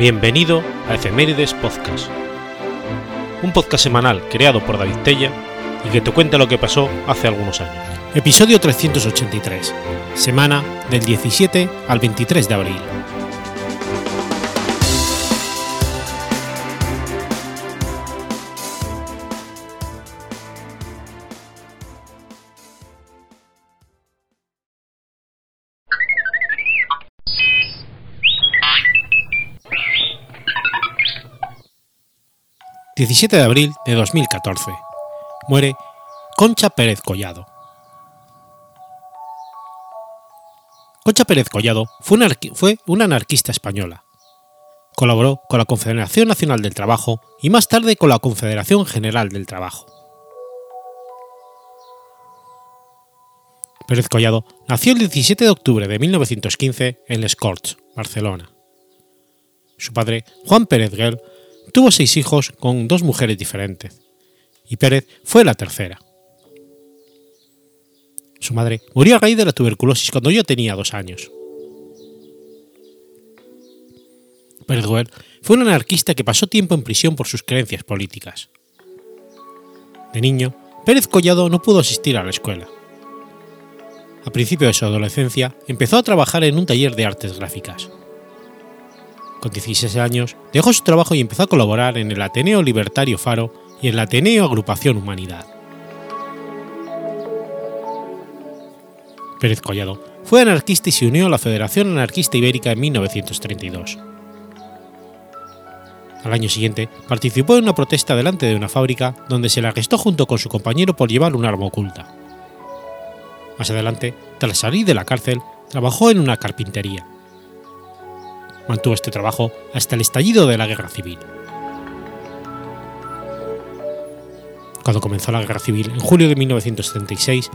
Bienvenido a Efemérides Podcast, un podcast semanal creado por David Tella y que te cuenta lo que pasó hace algunos años. Episodio 383, semana del 17 al 23 de abril. ...17 de abril de 2014... muere Concha Pérez Collado. Concha Pérez Collado fue una anarquista española. Colaboró con la Confederación Nacional del Trabajo y más tarde con la Confederación General del Trabajo. Pérez Collado nació el 17 de octubre de 1915 en Les Corts, Barcelona. Su padre, Juan Pérez Guerrero, tuvo 6 hijos con 2 mujeres diferentes, y Pérez fue la tercera. Su madre murió a raíz de la tuberculosis cuando yo tenía 2 años. Pérez Guell fue un anarquista que pasó tiempo en prisión por sus creencias políticas. De niño, Pérez Collado no pudo asistir a la escuela. A principios de su adolescencia, empezó a trabajar en un taller de artes gráficas. Con 16 años, dejó su trabajo y empezó a colaborar en el Ateneo Libertario Faro y en el Ateneo Agrupación Humanidad. Pérez Collado fue anarquista y se unió a la Federación Anarquista Ibérica en 1932. Al año siguiente, participó en una protesta delante de una fábrica donde se le arrestó junto con su compañero por llevar un arma oculta. Más adelante, tras salir de la cárcel, trabajó en una carpintería. Mantuvo este trabajo hasta el estallido de la Guerra Civil. Cuando comenzó la Guerra Civil, en julio de 1976,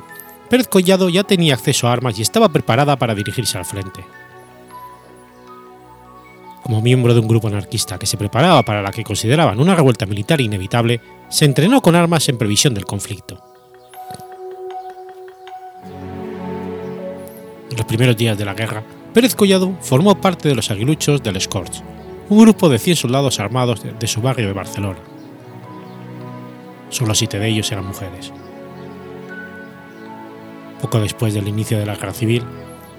Pérez Collado ya tenía acceso a armas y estaba preparada para dirigirse al frente. Como miembro de un grupo anarquista que se preparaba para la que consideraban una revuelta militar inevitable, se entrenó con armas en previsión del conflicto. En los primeros días de la guerra, Pérez Collado formó parte de los Aguiluchos del Scorch, un grupo de 100 soldados armados de su barrio de Barcelona. Solo 7 de ellos eran mujeres. Poco después del inicio de la Guerra Civil,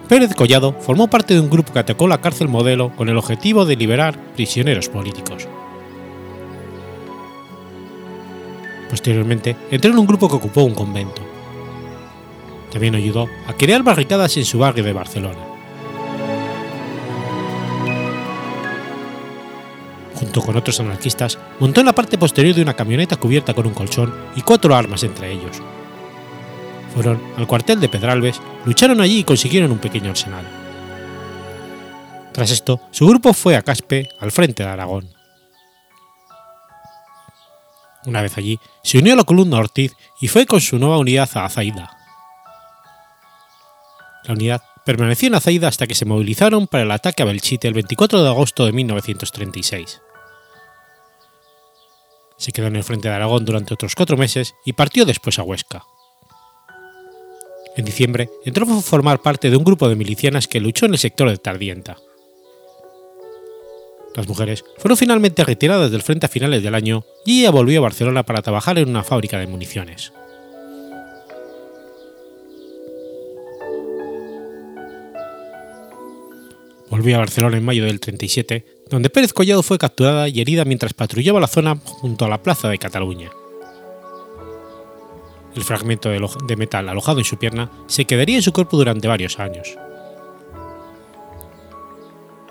Pérez Collado formó parte de un grupo que atacó la cárcel modelo con el objetivo de liberar prisioneros políticos. Posteriormente, entró en un grupo que ocupó un convento. También ayudó a crear barricadas en su barrio de Barcelona. Junto con otros anarquistas, montó en la parte posterior de una camioneta cubierta con un colchón y 4 armas entre ellos. Fueron al cuartel de Pedralbes, lucharon allí y consiguieron un pequeño arsenal. Tras esto, su grupo fue a Caspe, al frente de Aragón. Una vez allí, se unió a la columna Ortiz y fue con su nueva unidad a Azaída. La unidad permaneció en Azaída hasta que se movilizaron para el ataque a Belchite el 24 de agosto de 1936. Se quedó en el frente de Aragón durante otros 4 meses y partió después a Huesca. En diciembre entró a formar parte de un grupo de milicianas que luchó en el sector de Tardienta. Las mujeres fueron finalmente retiradas del frente a finales del año y ella volvió a Barcelona para trabajar en una fábrica de municiones. Volvió a Barcelona en mayo del 37, donde Pérez Collado fue capturada y herida mientras patrullaba la zona junto a la Plaza de Cataluña. El fragmento de metal alojado en su pierna se quedaría en su cuerpo durante varios años.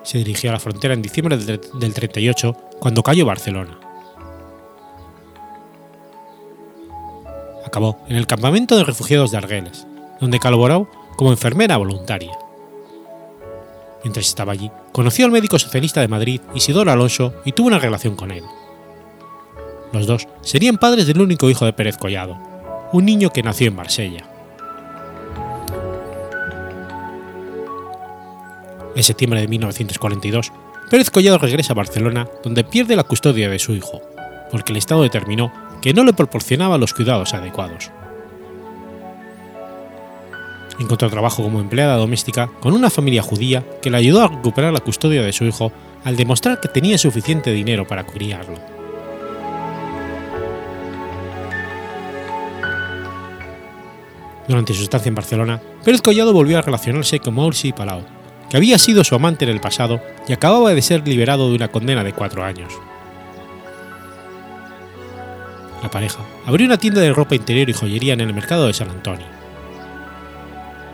Se dirigió a la frontera en diciembre del 38, cuando cayó Barcelona. Acabó en el campamento de refugiados de Argelès, donde colaboró como enfermera voluntaria. Mientras estaba allí, conoció al médico socialista de Madrid, Isidoro Alonso, y tuvo una relación con él. Los dos serían padres del único hijo de Pérez Collado, un niño que nació en Marsella. En septiembre de 1942, Pérez Collado regresa a Barcelona, donde pierde la custodia de su hijo, porque el Estado determinó que no le proporcionaba los cuidados adecuados. Encontró trabajo como empleada doméstica con una familia judía que le ayudó a recuperar la custodia de su hijo al demostrar que tenía suficiente dinero para criarlo. Durante su estancia en Barcelona, Pérez Collado volvió a relacionarse con Moursey Palau, que había sido su amante en el pasado y acababa de ser liberado de una condena de 4 años. La pareja abrió una tienda de ropa interior y joyería en el mercado de San Antonio.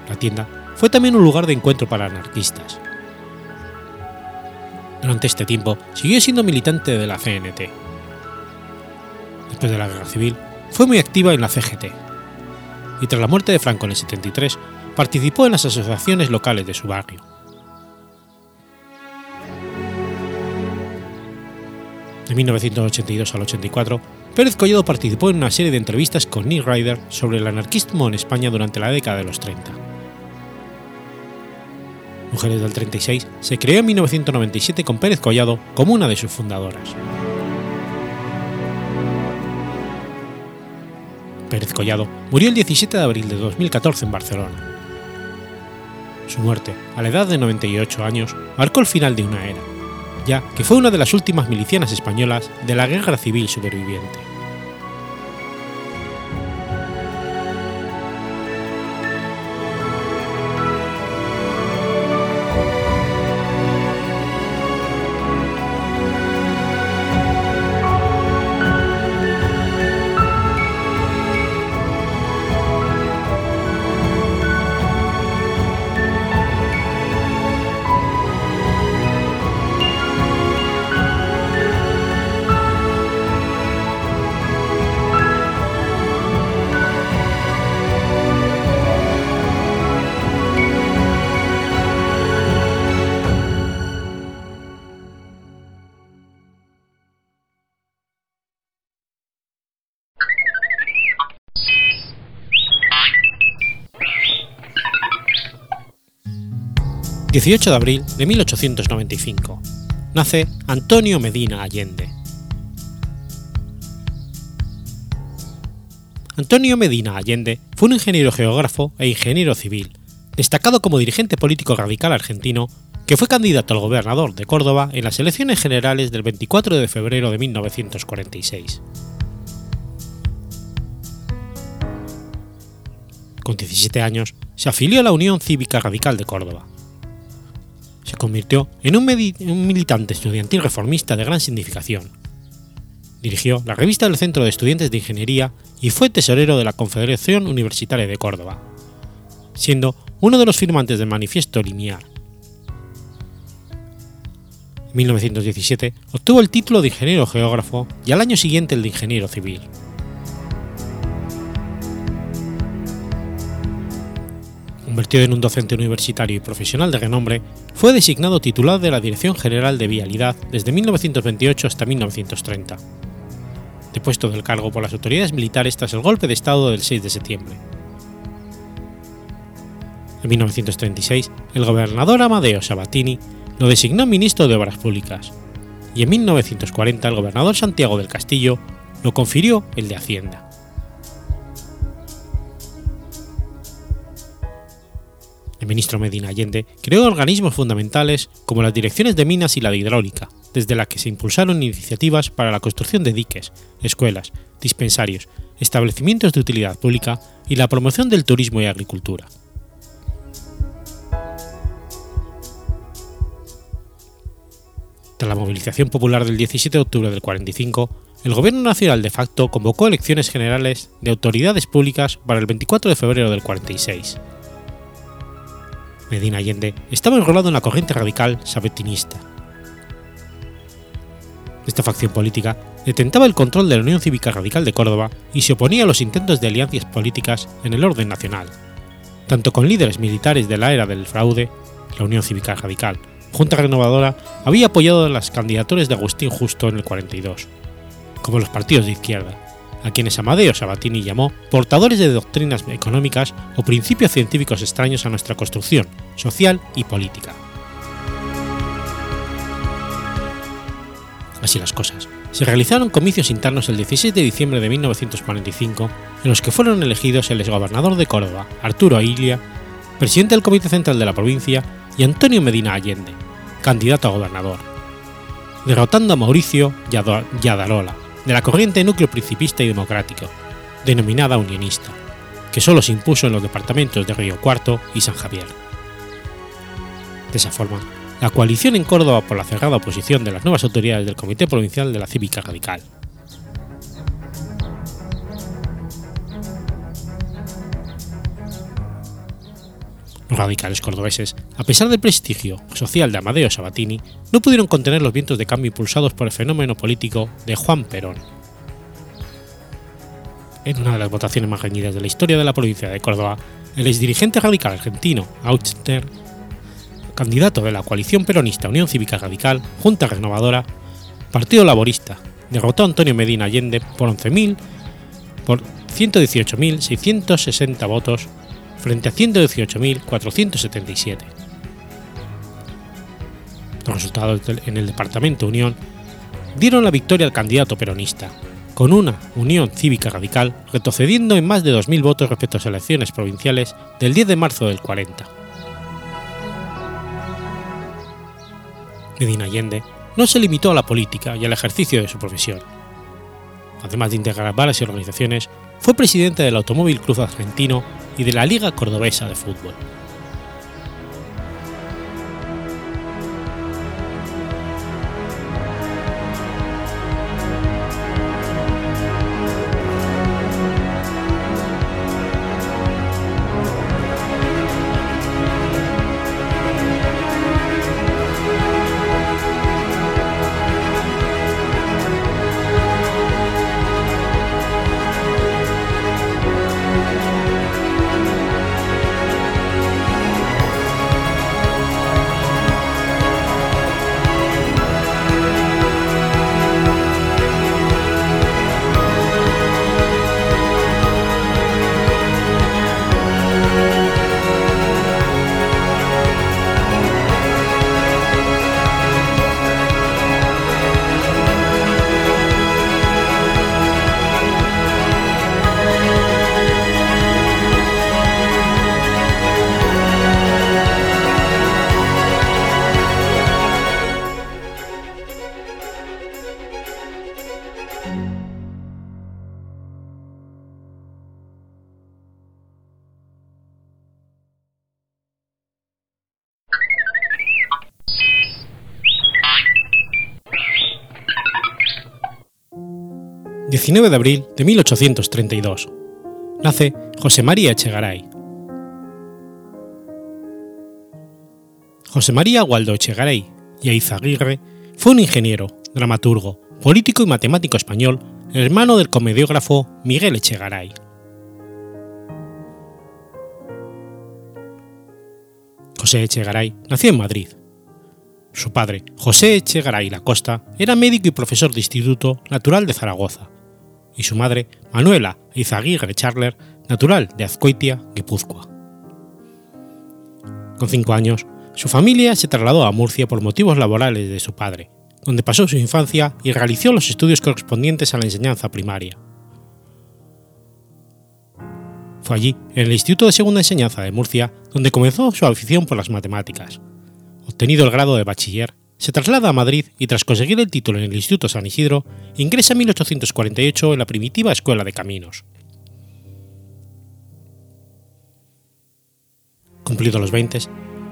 La tienda fue también un lugar de encuentro para anarquistas. Durante este tiempo siguió siendo militante de la CNT. Después de la Guerra Civil, fue muy activa en la CGT, y tras la muerte de Franco en el 73, participó en las asociaciones locales de su barrio. De 1982 al 84, Pérez Collado participó en una serie de entrevistas con Neil Ryder sobre el anarquismo en España durante la década de los 30. Mujeres del 36 se creó en 1997 con Pérez Collado como una de sus fundadoras. Pérez Collado murió el 17 de abril de 2014 en Barcelona. Su muerte, a la edad de 98 años, marcó el final de una era, ya que fue una de las últimas milicianas españolas de la Guerra Civil superviviente. El 18 de abril de 1895, nace Antonio Medina Allende. Antonio Medina Allende fue un ingeniero geógrafo e ingeniero civil, destacado como dirigente político radical argentino, que fue candidato al gobernador de Córdoba en las elecciones generales del 24 de febrero de 1946. Con 17 años, se afilió a la Unión Cívica Radical de Córdoba. Se convirtió en un militante estudiantil reformista de gran significación. Dirigió la revista del Centro de Estudiantes de Ingeniería y fue tesorero de la Confederación Universitaria de Córdoba, siendo uno de los firmantes del Manifiesto Liminar. En 1917 obtuvo el título de ingeniero geógrafo y al año siguiente el de ingeniero civil. Convertido en un docente universitario y profesional de renombre, fue designado titular de la Dirección General de Vialidad desde 1928 hasta 1930, depuesto del cargo por las autoridades militares tras el golpe de Estado del 6 de septiembre. En 1936, el gobernador Amadeo Sabattini lo designó ministro de Obras Públicas, y en 1940 el gobernador Santiago del Castillo lo confirió el de Hacienda. El ministro Medina Allende creó organismos fundamentales como las direcciones de minas y la de hidráulica, desde las que se impulsaron iniciativas para la construcción de diques, escuelas, dispensarios, establecimientos de utilidad pública y la promoción del turismo y agricultura. Tras la movilización popular del 17 de octubre del 45, el Gobierno Nacional de facto convocó elecciones generales de autoridades públicas para el 24 de febrero del 46. Medina Allende estaba enrolado en la corriente radical sabattinista. Esta facción política detentaba el control de la Unión Cívica Radical de Córdoba y se oponía a los intentos de alianzas políticas en el orden nacional, tanto con líderes militares de la era del fraude. La Unión Cívica Radical, Junta Renovadora, había apoyado a las candidaturas de Agustín Justo en el 42, como los partidos de izquierda, a quienes Amadeo Sabattini llamó portadores de doctrinas económicas o principios científicos extraños a nuestra construcción social y política. Así las cosas, se realizaron comicios internos el 16 de diciembre de 1945, en los que fueron elegidos el exgobernador de Córdoba, Arturo Illia, presidente del Comité Central de la provincia, y Antonio Medina Allende, candidato a gobernador, derrotando a Mauricio Yadarola, de la corriente núcleo principista y democrático, denominada unionista, que solo se impuso en los departamentos de Río Cuarto y San Javier. De esa forma, la coalición en Córdoba por la cerrada oposición de las nuevas autoridades del Comité Provincial de la Cívica Radical. Los radicales cordobeses, a pesar del prestigio social de Amadeo Sabattini, no pudieron contener los vientos de cambio impulsados por el fenómeno político de Juan Perón. En una de las votaciones más reñidas de la historia de la provincia de Córdoba, el exdirigente radical argentino Auchner, candidato de la coalición peronista Unión Cívica Radical, Junta Renovadora, Partido Laborista, derrotó a Antonio Medina Allende por 118.660 votos frente a 118.477. Los resultados en el departamento Unión dieron la victoria al candidato peronista, con una Unión Cívica Radical retrocediendo en más de 2.000 votos respecto a las elecciones provinciales del 10 de marzo del 40. Medina Allende no se limitó a la política y al ejercicio de su profesión. Además de integrar varias organizaciones, fue presidente del Automóvil Club Argentino y de la Liga Cordobesa de Fútbol. El 19 de abril de 1832, nace José María Echegaray. José María Waldo Echegaray y Eizaguirre fue un ingeniero, dramaturgo, político y matemático español, hermano del comediógrafo Miguel Echegaray. José Echegaray nació en Madrid. Su padre, José Echegaray Lacosta, era médico y profesor de instituto, natural de Zaragoza, y su madre, Manuela Eizaguirre Charler, natural de Azcoitia, Guipúzcoa. Con 5 años, su familia se trasladó a Murcia por motivos laborales de su padre, donde pasó su infancia y realizó los estudios correspondientes a la enseñanza primaria. Fue allí, en el Instituto de Segunda Enseñanza de Murcia, donde comenzó su afición por las matemáticas. Obtenido el grado de bachiller, se traslada a Madrid y tras conseguir el título en el Instituto San Isidro, ingresa en 1848 en la primitiva Escuela de Caminos. Cumplidos los 20,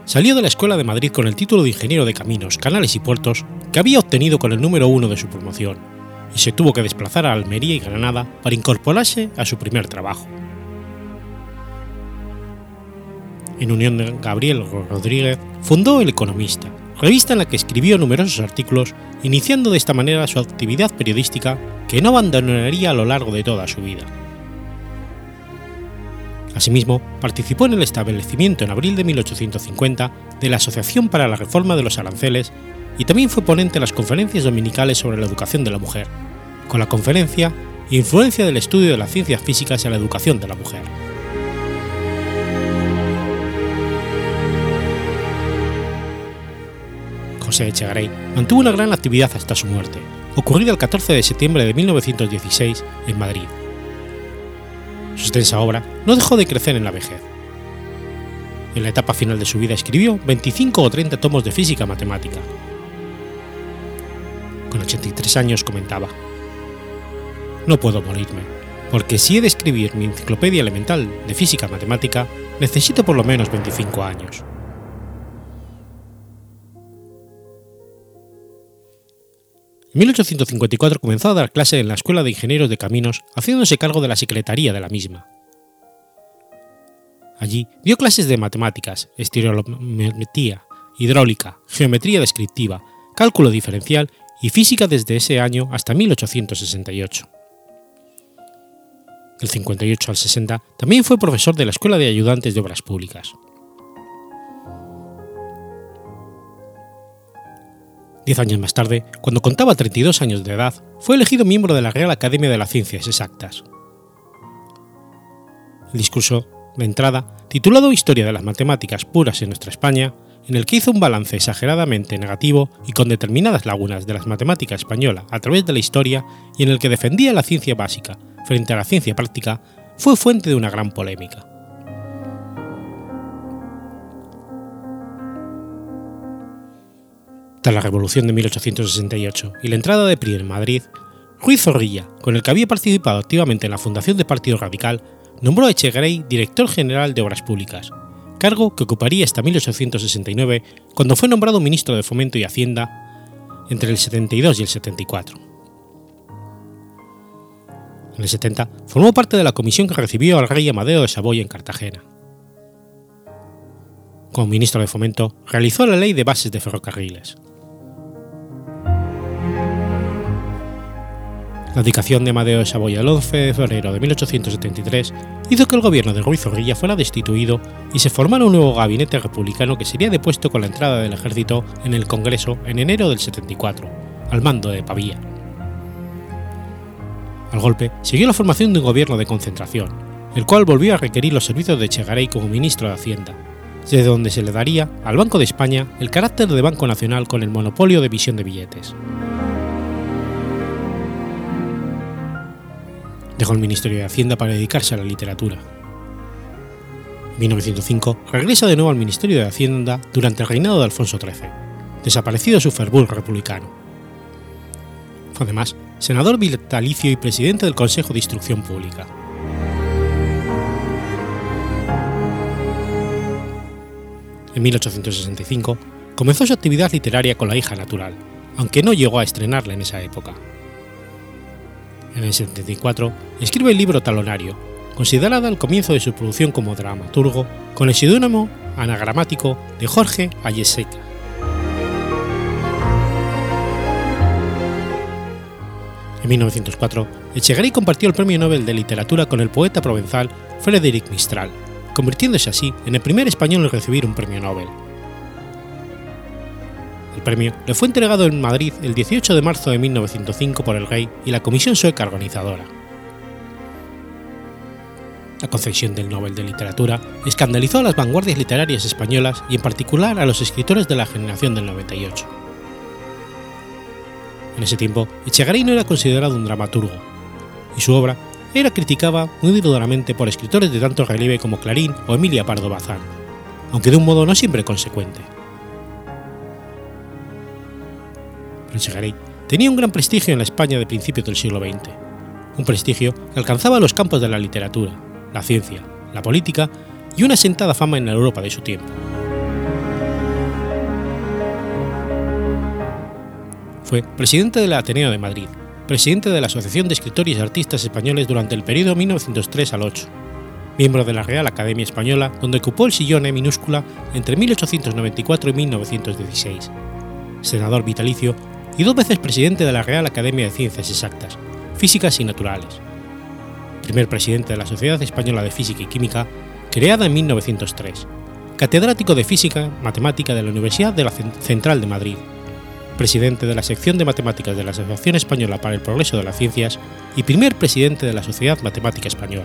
salió de la Escuela de Madrid con el título de Ingeniero de Caminos, Canales y Puertos que había obtenido con el número 1 de su promoción, y se tuvo que desplazar a Almería y Granada para incorporarse a su primer trabajo. En unión de Gabriel Rodríguez, fundó El Economista, revista en la que escribió numerosos artículos, iniciando de esta manera su actividad periodística que no abandonaría a lo largo de toda su vida. Asimismo, participó en el establecimiento en abril de 1850 de la Asociación para la Reforma de los Aranceles y también fue ponente en las conferencias dominicales sobre la educación de la mujer, con la conferencia Influencia del estudio de las ciencias físicas en la educación de la mujer. José Echegaray mantuvo una gran actividad hasta su muerte, ocurrida el 14 de septiembre de 1916 en Madrid. Su extensa obra no dejó de crecer en la vejez. En la etapa final de su vida escribió 25 o 30 tomos de física matemática. Con 83 años comentaba: «No puedo morirme, porque si he de escribir mi enciclopedia elemental de física matemática, necesito por lo menos 25 años». En 1854 comenzó a dar clase en la Escuela de Ingenieros de Caminos, haciéndose cargo de la secretaría de la misma. Allí dio clases de matemáticas, estereometría, hidráulica, geometría descriptiva, cálculo diferencial y física desde ese año hasta 1868. Del 58 al 60 también fue profesor de la Escuela de Ayudantes de Obras Públicas. 10 años más tarde, cuando contaba 32 años de edad, fue elegido miembro de la Real Academia de las Ciencias Exactas. El discurso de entrada, titulado Historia de las Matemáticas Puras en Nuestra España, en el que hizo un balance exageradamente negativo y con determinadas lagunas de la matemática española a través de la historia, y en el que defendía la ciencia básica frente a la ciencia práctica, fue fuente de una gran polémica. Tras la Revolución de 1868 y la entrada de PRI en Madrid, Ruiz Zorrilla, con el que había participado activamente en la fundación del Partido Radical, nombró a Echegaray director general de Obras Públicas, cargo que ocuparía hasta 1869, cuando fue nombrado ministro de Fomento y Hacienda entre el 72 y el 74. En el 70 formó parte de la comisión que recibió al rey Amadeo de Saboya en Cartagena. Como ministro de Fomento, realizó la Ley de Bases de Ferrocarriles. La abdicación de Amadeo de Saboya el 11 de febrero de 1873 hizo que el gobierno de Ruiz Zorrilla fuera destituido y se formara un nuevo gabinete republicano que sería depuesto con la entrada del ejército en el Congreso en enero del 74, al mando de Pavía. Al golpe siguió la formación de un gobierno de concentración, el cual volvió a requerir los servicios de Echegaray como ministro de Hacienda, desde donde se le daría al Banco de España el carácter de Banco Nacional con el monopolio de emisión de billetes. Dejó el Ministerio de Hacienda para dedicarse a la literatura. En 1905 regresa de nuevo al Ministerio de Hacienda durante el reinado de Alfonso XIII, desaparecido su fervor republicano. Fue además senador vitalicio y presidente del Consejo de Instrucción Pública. En 1865 comenzó su actividad literaria con La hija natural, aunque no llegó a estrenarla en esa época. En el 74 escribe el libro Talonario, considerada al comienzo de su producción como dramaturgo, con el seudónimo anagramático de Jorge Ayeseca. En 1904, Echegaray compartió el Premio Nobel de Literatura con el poeta provenzal Frédéric Mistral, convirtiéndose así en el primer español en recibir un premio Nobel. El premio le fue entregado en Madrid el 18 de marzo de 1905 por el rey y la comisión sueca organizadora. La concesión del Nobel de Literatura escandalizó a las vanguardias literarias españolas y en particular a los escritores de la generación del 98. En ese tiempo, Echegaray no era considerado un dramaturgo, y su obra era criticada muy duramente por escritores de tanto relieve como Clarín o Emilia Pardo Bazán, aunque de un modo no siempre consecuente. Pero Echegaray tenía un gran prestigio en la España de principios del siglo XX, un prestigio que alcanzaba los campos de la literatura, la ciencia, la política y una asentada fama en la Europa de su tiempo. Fue presidente del Ateneo de Madrid, presidente de la Asociación de Escritores y Artistas Españoles durante el periodo 1903 al 8, miembro de la Real Academia Española, donde ocupó el sillón E minúscula entre 1894 y 1916, senador vitalicio y 2 veces presidente de la Real Academia de Ciencias Exactas, Físicas y Naturales, primer presidente de la Sociedad Española de Física y Química, creada en 1903, catedrático de Física Matemática de la Universidad de la Central de Madrid, presidente de la sección de matemáticas de la Asociación Española para el Progreso de las Ciencias y primer presidente de la Sociedad Matemática Española.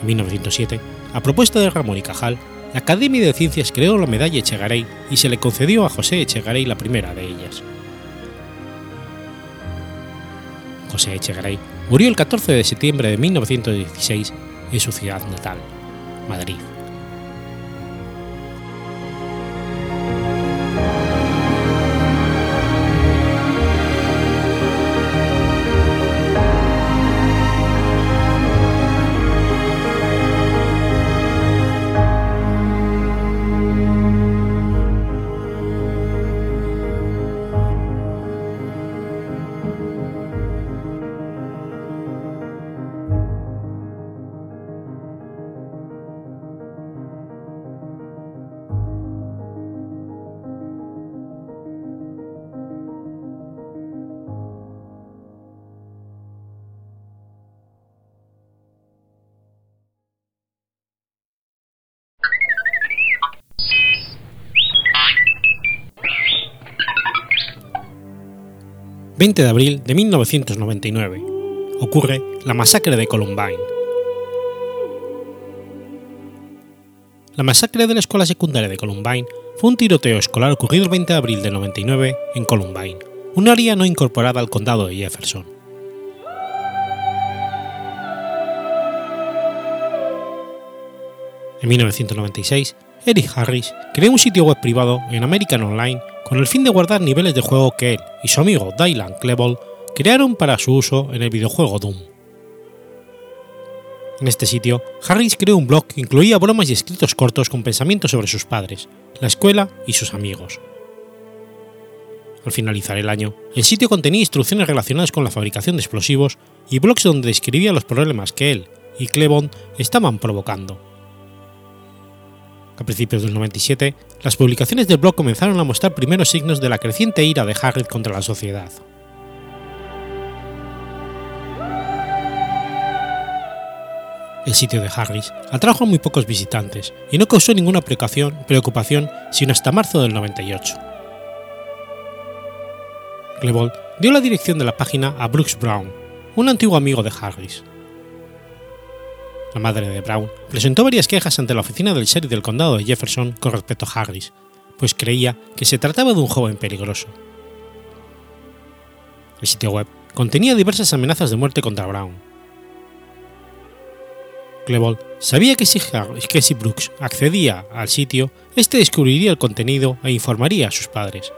En 1907, a propuesta de Ramón y Cajal, la Academia de Ciencias creó la medalla Echegaray y se le concedió a José Echegaray la primera de ellas. José Echegaray murió el 14 de septiembre de 1916 y su ciudad natal, Madrid. ...20 de abril de 1999... ocurre la masacre de Columbine. La masacre de la escuela secundaria de Columbine fue un tiroteo escolar ocurrido el 20 de abril de 99 en Columbine, un área no incorporada al condado de Jefferson. En 1996, Eric Harris creó un sitio web privado en American Online con el fin de guardar niveles de juego que él y su amigo Dylan Klebold crearon para su uso en el videojuego Doom. En este sitio, Harris creó un blog que incluía bromas y escritos cortos con pensamientos sobre sus padres, la escuela y sus amigos. Al finalizar el año, el sitio contenía instrucciones relacionadas con la fabricación de explosivos y blogs donde describía los problemas que él y Klebold estaban provocando. A principios del 97, las publicaciones del blog comenzaron a mostrar primeros signos de la creciente ira de Harris contra la sociedad. El sitio de Harris atrajo a muy pocos visitantes y no causó ninguna preocupación sino hasta marzo del 98. Klebold dio la dirección de la página a Brooks Brown, un antiguo amigo de Harris. La madre de Brown presentó varias quejas ante la oficina del sheriff del condado de Jefferson con respecto a Harris, pues creía que se trataba de un joven peligroso. El sitio web contenía diversas amenazas de muerte contra Brown. Klebold sabía que si Brooks accedía al sitio, este descubriría el contenido e informaría a sus padres,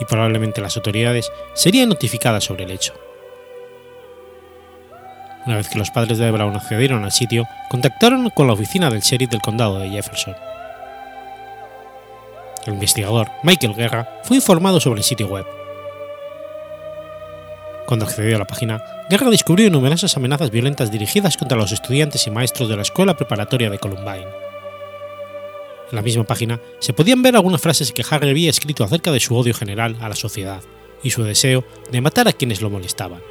y probablemente las autoridades serían notificadas sobre el hecho. Una vez que los padres de Brown accedieron al sitio, contactaron con la oficina del sheriff del condado de Jefferson. El investigador Michael Guerra fue informado sobre el sitio web. Cuando accedió a la página, Guerra descubrió numerosas amenazas violentas dirigidas contra los estudiantes y maestros de la escuela preparatoria de Columbine. En la misma página se podían ver algunas frases que Harry había escrito acerca de su odio general a la sociedad y su deseo de matar a quienes lo molestaban.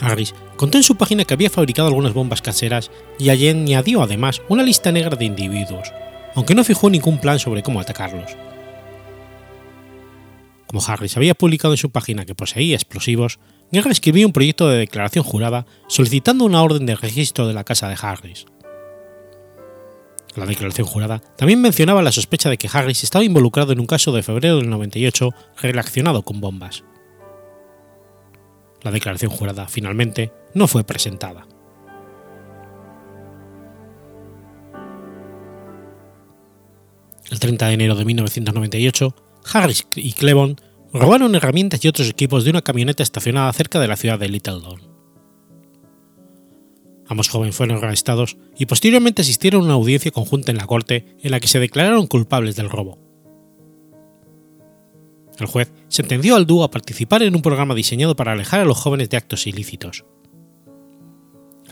Harris contó en su página que había fabricado algunas bombas caseras y añadió además una lista negra de individuos, aunque no fijó ningún plan sobre cómo atacarlos. Como Harris había publicado en su página que poseía explosivos, Guerra escribió un proyecto de declaración jurada solicitando una orden de registro de la casa de Harris. La declaración jurada también mencionaba la sospecha de que Harris estaba involucrado en un caso de febrero del 98 relacionado con bombas. La declaración jurada, finalmente, no fue presentada. El 30 de enero de 1998, Harris y Klebold robaron herramientas y otros equipos de una camioneta estacionada cerca de la ciudad de Littleton. Ambos jóvenes fueron arrestados y posteriormente asistieron a una audiencia conjunta en la corte en la que se declararon culpables del robo. El juez sentenció al dúo a participar en un programa diseñado para alejar a los jóvenes de actos ilícitos.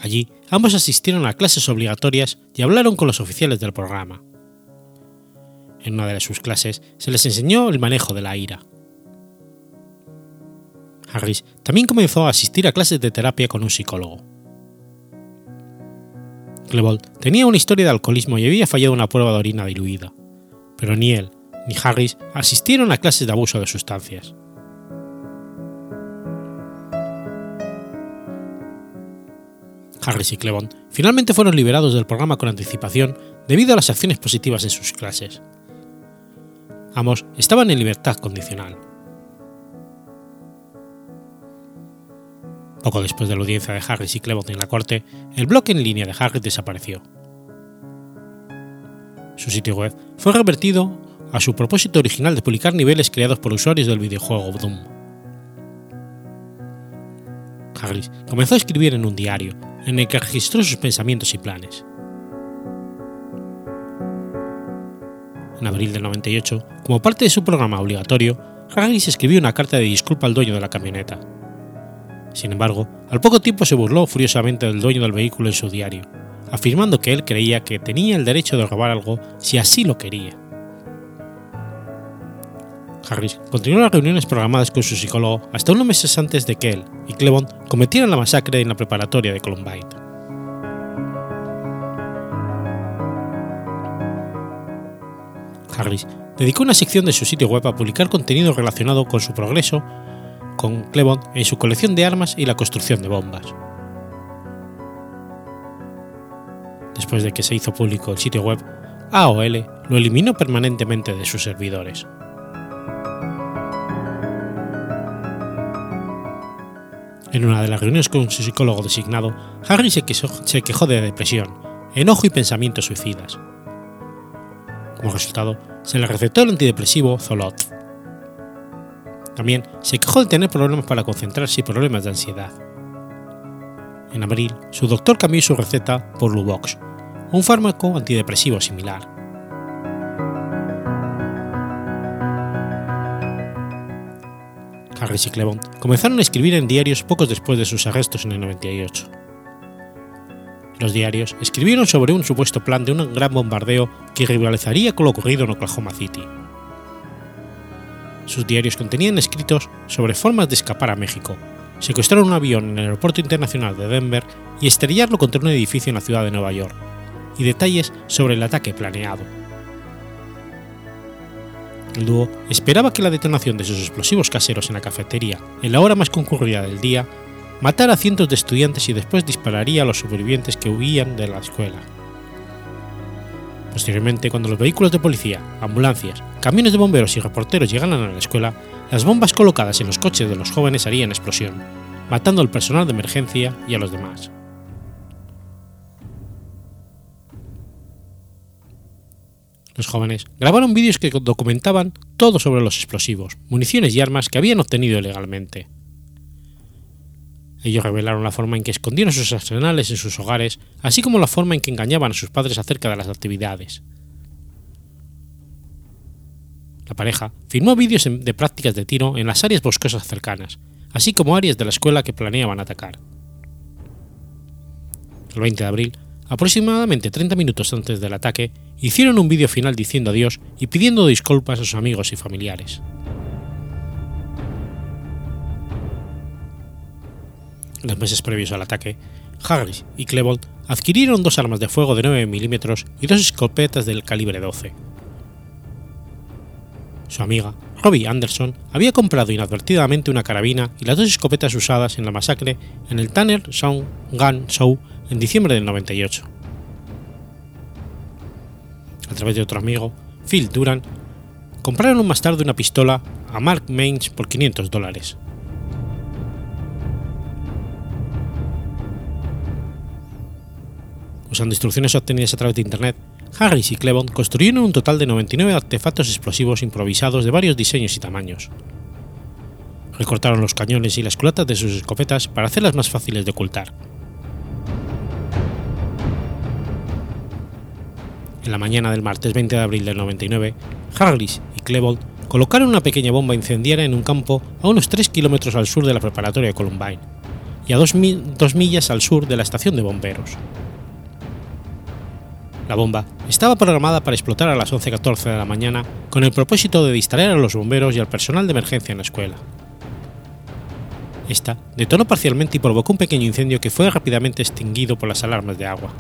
Allí, ambos asistieron a clases obligatorias y hablaron con los oficiales del programa. En una de sus clases se les enseñó el manejo de la ira. Harris también comenzó a asistir a clases de terapia con un psicólogo. Klebold tenía una historia de alcoholismo y había fallado una prueba de orina diluida, pero ni él y Harris asistieron a clases de abuso de sustancias. Harris y Klebold finalmente fueron liberados del programa con anticipación debido a las acciones positivas en sus clases. Ambos estaban en libertad condicional. Poco después de la audiencia de Harris y Clébot en la corte, el blog en línea de Harris desapareció. Su sitio web fue revertido a su propósito original de publicar niveles creados por usuarios del videojuego Doom. Harris comenzó a escribir en un diario, en el que registró sus pensamientos y planes. En abril del 98, como parte de su programa obligatorio, Harris escribió una carta de disculpa al dueño de la camioneta. Sin embargo, al poco tiempo se burló furiosamente del dueño del vehículo en su diario, afirmando que él creía que tenía el derecho de robar algo si así lo quería. Harris continuó las reuniones programadas con su psicólogo hasta unos meses antes de que él y Clebon cometieran la masacre en la preparatoria de Columbine. Harris dedicó una sección de su sitio web a publicar contenido relacionado con su progreso con Clebon en su colección de armas y la construcción de bombas. Después de que se hizo público el sitio web, AOL lo eliminó permanentemente de sus servidores. En una de las reuniones con su psicólogo designado, Harris se quejó de depresión, enojo y pensamientos suicidas. Como resultado, se le recetó el antidepresivo Zoloft. También se quejó de tener problemas para concentrarse y problemas de ansiedad. En abril, su doctor cambió su receta por Luvox, un fármaco antidepresivo similar. Harris y Clebon comenzaron a escribir en diarios pocos después de sus arrestos en el 98. Los diarios escribieron sobre un supuesto plan de un gran bombardeo que rivalizaría con lo ocurrido en Oklahoma City. Sus diarios contenían escritos sobre formas de escapar a México, secuestrar un avión en el aeropuerto internacional de Denver y estrellarlo contra un edificio en la ciudad de Nueva York, y detalles sobre el ataque planeado. El dúo esperaba que la detonación de sus explosivos caseros en la cafetería, en la hora más concurrida del día, matara a cientos de estudiantes y después dispararía a los sobrevivientes que huían de la escuela. Posteriormente, cuando los vehículos de policía, ambulancias, camiones de bomberos y reporteros llegaran a la escuela, las bombas colocadas en los coches de los jóvenes harían explosión, matando al personal de emergencia y a los demás. Los jóvenes grabaron vídeos que documentaban todo sobre los explosivos, municiones y armas que habían obtenido ilegalmente. Ellos revelaron la forma en que escondieron sus arsenales en sus hogares, así como la forma en que engañaban a sus padres acerca de las actividades. La pareja filmó vídeos de prácticas de tiro en las áreas boscosas cercanas, así como áreas de la escuela que planeaban atacar. El 20 de abril, aproximadamente 30 minutos antes del ataque, hicieron un vídeo final diciendo adiós y pidiendo disculpas a sus amigos y familiares. En los meses previos al ataque, Harris y Klebold adquirieron dos armas de fuego de 9 milímetros y dos escopetas del calibre 12. Su amiga, Robbie Anderson, había comprado inadvertidamente una carabina y las dos escopetas usadas en la masacre en el Tanner Sound Gun Show en diciembre del 98. A través de otro amigo, Phil Duran, compraron más tarde una pistola a Mark Mains por $500. Usando instrucciones obtenidas a través de internet, Harris y Clebon construyeron un total de 99 artefactos explosivos improvisados de varios diseños y tamaños. Recortaron los cañones y las culatas de sus escopetas para hacerlas más fáciles de ocultar. En la mañana del martes 20 de abril del 99, Harris y Clebon colocaron una pequeña bomba incendiaria en un campo a unos 3 kilómetros al sur de la preparatoria de Columbine y a 2 millas al sur de la estación de bomberos. La bomba estaba programada para explotar a las 11:14 de la mañana con el propósito de distraer a los bomberos y al personal de emergencia en la escuela. Esta detonó parcialmente y provocó un pequeño incendio que fue rápidamente extinguido por las alarmas de agua.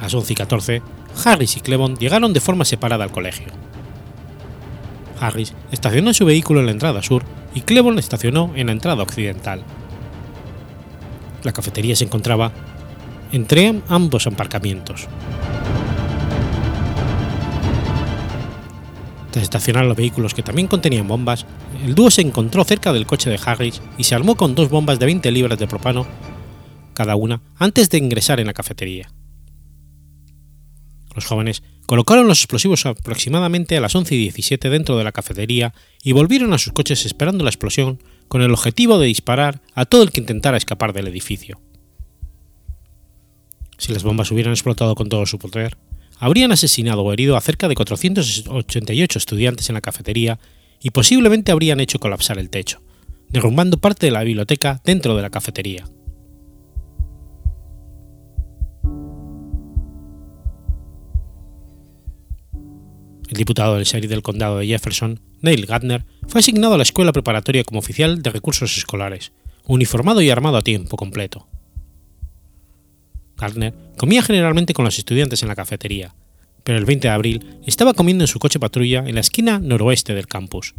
A las 11:14, Harris y Clebon llegaron de forma separada al colegio. Harris estacionó su vehículo en la entrada sur y Clebon estacionó en la entrada occidental. La cafetería se encontraba entre ambos aparcamientos. Tras estacionar los vehículos que también contenían bombas, el dúo se encontró cerca del coche de Harris y se armó con dos bombas de 20 libras de propano cada una antes de ingresar en la cafetería. Los jóvenes colocaron los explosivos aproximadamente a las 11:17 dentro de la cafetería y volvieron a sus coches esperando la explosión con el objetivo de disparar a todo el que intentara escapar del edificio. Si las bombas hubieran explotado con todo su poder, habrían asesinado o herido a cerca de 488 estudiantes en la cafetería y posiblemente habrían hecho colapsar el techo, derrumbando parte de la biblioteca dentro de la cafetería. El diputado del sheriff del condado de Jefferson, Neil Gardner, fue asignado a la escuela preparatoria como oficial de recursos escolares, uniformado y armado a tiempo completo. Gardner comía generalmente con los estudiantes en la cafetería, pero el 20 de abril estaba comiendo en su coche patrulla en la esquina noroeste del campus.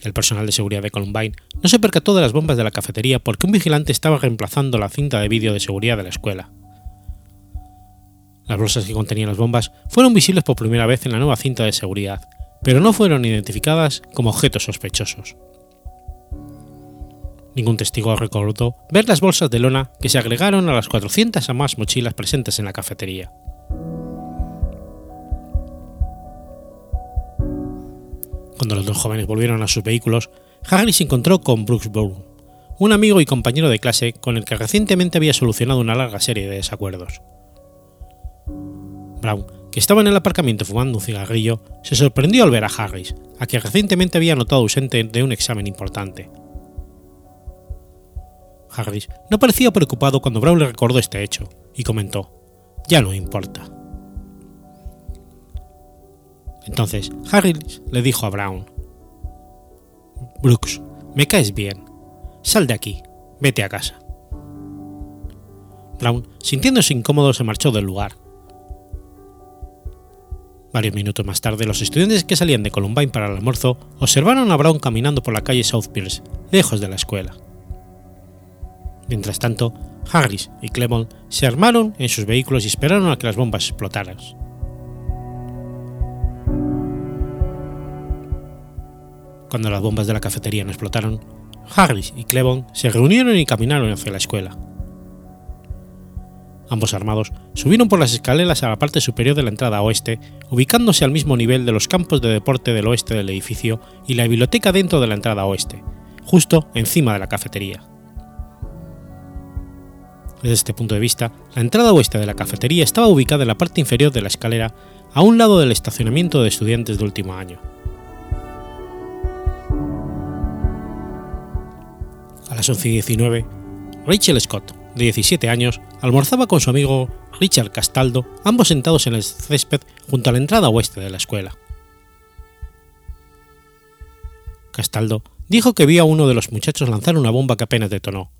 El personal de seguridad de Columbine no se percató de las bombas de la cafetería porque un vigilante estaba reemplazando la cinta de vídeo de seguridad de la escuela. Las bolsas que contenían las bombas fueron visibles por primera vez en la nueva cinta de seguridad, pero no fueron identificadas como objetos sospechosos. Ningún testigo recordó ver las bolsas de lona que se agregaron a las 400 o más mochilas presentes en la cafetería. Cuando los dos jóvenes volvieron a sus vehículos, Harris se encontró con Brooks Brown, un amigo y compañero de clase con el que recientemente había solucionado una larga serie de desacuerdos. Brown, que estaba en el aparcamiento fumando un cigarrillo, se sorprendió al ver a Harris, a quien recientemente había notado ausente de un examen importante. Harris no parecía preocupado cuando Brown le recordó este hecho, y comentó: «Ya no importa». Entonces Harris le dijo a Brown: «Brooks, me caes bien. Sal de aquí. Vete a casa». Brown, sintiéndose incómodo, se marchó del lugar. Varios minutos más tarde, los estudiantes que salían de Columbine para el almuerzo observaron a Brown caminando por la calle South Pierce, lejos de la escuela. Mientras tanto, Harris y Clemont se armaron en sus vehículos y esperaron a que las bombas explotaran. Cuando las bombas de la cafetería no explotaron, Harris y Clemont se reunieron y caminaron hacia la escuela. Ambos armados subieron por las escaleras a la parte superior de la entrada oeste, ubicándose al mismo nivel de los campos de deporte del oeste del edificio y la biblioteca dentro de la entrada oeste, justo encima de la cafetería. Desde este punto de vista, la entrada oeste de la cafetería estaba ubicada en la parte inferior de la escalera, a un lado del estacionamiento de estudiantes de último año. A las 11:19, Rachel Scott, de 17 años, almorzaba con su amigo Richard Castaldo, ambos sentados en el césped junto a la entrada oeste de la escuela. Castaldo dijo que vio a uno de los muchachos lanzar una bomba que apenas detonó,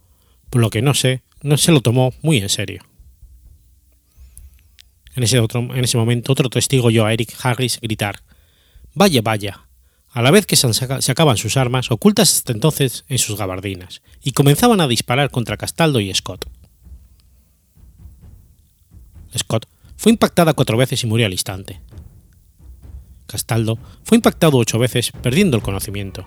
por lo que no se lo tomó muy en serio. En ese momento, otro testigo oyó a Eric Harris gritar: «¡Vaya, vaya!», a la vez que sacaban sus armas, ocultas hasta entonces en sus gabardinas, y comenzaban a disparar contra Castaldo y Scott. Scott fue impactada 4 veces y murió al instante. Castaldo fue impactado 8 veces, perdiendo el conocimiento.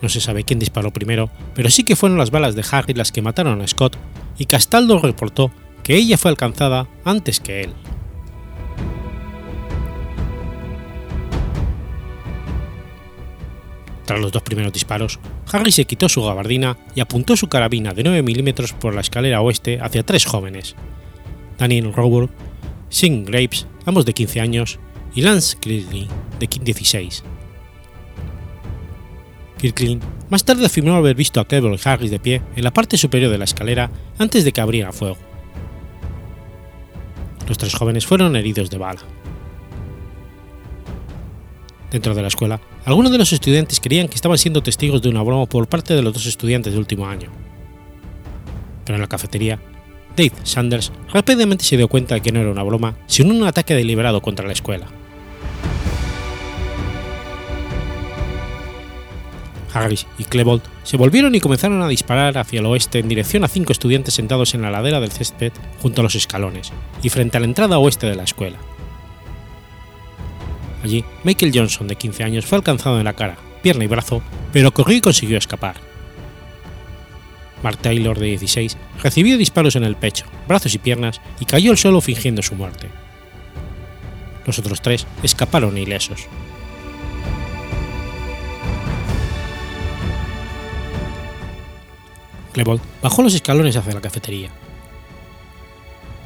No se sabe quién disparó primero, pero sí que fueron las balas de Harris las que mataron a Scott, y Castaldo reportó que ella fue alcanzada antes que él. Tras los 2 primeros disparos, Harris se quitó su gabardina y apuntó su carabina de 9 milímetros por la escalera oeste hacia 3 jóvenes: Daniel Rower, Sean Graves, ambos de 15 años, y Lance Kirkland, de 16. Kirkland más tarde afirmó haber visto a Cleveland Harris de pie en la parte superior de la escalera antes de que abriera fuego. Los 3 jóvenes fueron heridos de bala. Dentro de la escuela, algunos de los estudiantes creían que estaban siendo testigos de una broma por parte de los 2 estudiantes de último año. Pero en la cafetería, Dave Sanders rápidamente se dio cuenta de que no era una broma, sino un ataque deliberado contra la escuela. Harris y Klebold se volvieron y comenzaron a disparar hacia el oeste en dirección a 5 estudiantes sentados en la ladera del césped junto a los escalones y frente a la entrada oeste de la escuela, Allí, Michael Johnson, de 15 años, fue alcanzado en la cara, pierna y brazo, pero corrió y consiguió escapar. Mark Taylor, de 16, recibió disparos en el pecho, brazos y piernas y cayó al suelo fingiendo su muerte. Los otros tres escaparon ilesos. Klebold bajó los escalones hacia la cafetería.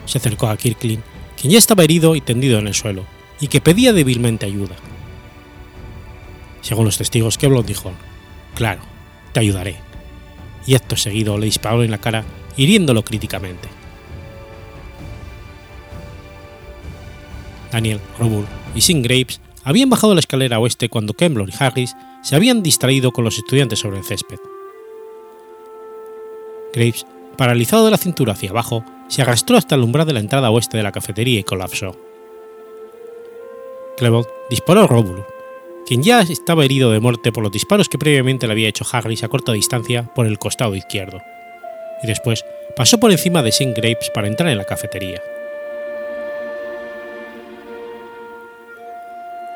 Se acercó a Kirkland, quien ya estaba herido y tendido en el suelo, y que pedía débilmente ayuda. Según los testigos, Klebold dijo: «Claro, te ayudaré», y acto seguido le disparó en la cara, hiriéndolo críticamente. Daniel, Robur y Singraves habían bajado la escalera oeste cuando Kemble y Harris se habían distraído con los estudiantes sobre el césped. Graves, paralizado de la cintura hacia abajo, se arrastró hasta el umbral de la entrada oeste de la cafetería y colapsó. Klebold disparó a Robur, quien ya estaba herido de muerte por los disparos que previamente le había hecho Harris a corta distancia por el costado izquierdo, y después pasó por encima de Singraves para entrar en la cafetería.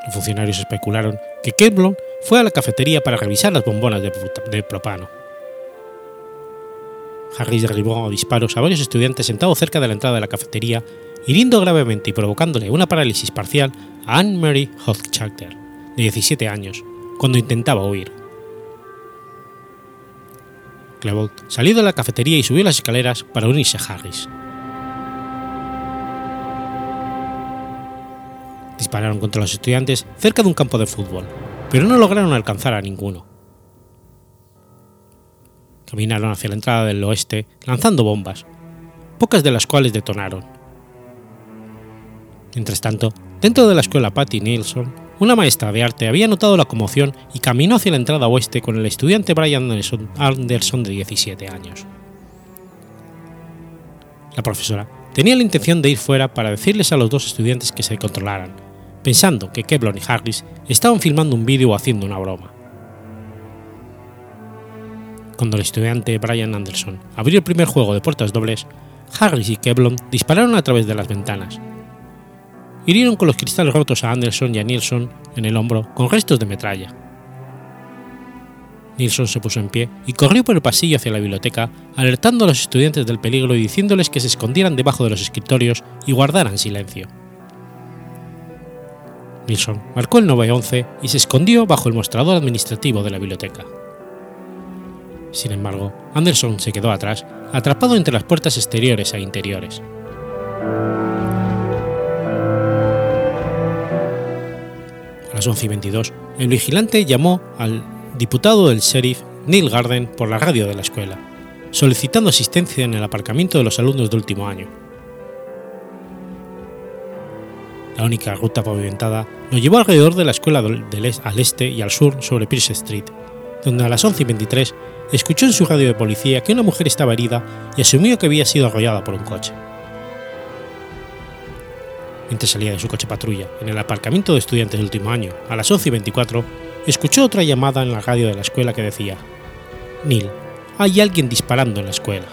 Los funcionarios especularon que Kemble fue a la cafetería para revisar las bombonas de propano. Harris derribó a disparos a varios estudiantes sentados cerca de la entrada de la cafetería, hiriendo gravemente y provocándole una parálisis parcial a Anne-Marie Hochstarter, de 17 años, cuando intentaba huir. Klebold salió de la cafetería y subió las escaleras para unirse a Harris. Dispararon contra los estudiantes cerca de un campo de fútbol, pero no lograron alcanzar a ninguno. Caminaron hacia la entrada del oeste lanzando bombas, pocas de las cuales detonaron. Mientras tanto, dentro de la escuela Patty Nielsen, una maestra de arte había notado la conmoción y caminó hacia la entrada oeste con el estudiante Brian Anderson, de 17 años. La profesora tenía la intención de ir fuera para decirles a los dos estudiantes que se controlaran, pensando que Kemble y Harris estaban filmando un vídeo o haciendo una broma. Cuando el estudiante Brian Anderson abrió el primer juego de puertas dobles, Harris y Kemble dispararon a través de las ventanas. Hirieron con los cristales rotos a Anderson y a Nielsen en el hombro con restos de metralla. Nielsen se puso en pie y corrió por el pasillo hacia la biblioteca, alertando a los estudiantes del peligro y diciéndoles que se escondieran debajo de los escritorios y guardaran silencio. Nielsen marcó el 911 y se escondió bajo el mostrador administrativo de la biblioteca. Sin embargo, Anderson se quedó atrás, atrapado entre las puertas exteriores e interiores. A las 11:22, el vigilante llamó al diputado del sheriff Neil Garden por la radio de la escuela, solicitando asistencia en el aparcamiento de los alumnos de último año. La única ruta pavimentada lo llevó alrededor de la escuela al este y al sur sobre Pierce Street, donde a las 11:23 escuchó en su radio de policía que una mujer estaba herida y asumió que había sido arrollada por un coche. Mientras salía de su coche patrulla en el aparcamiento de estudiantes de último año, a las 11:24, escuchó otra llamada en la radio de la escuela que decía: «Neil, hay alguien disparando en la escuela».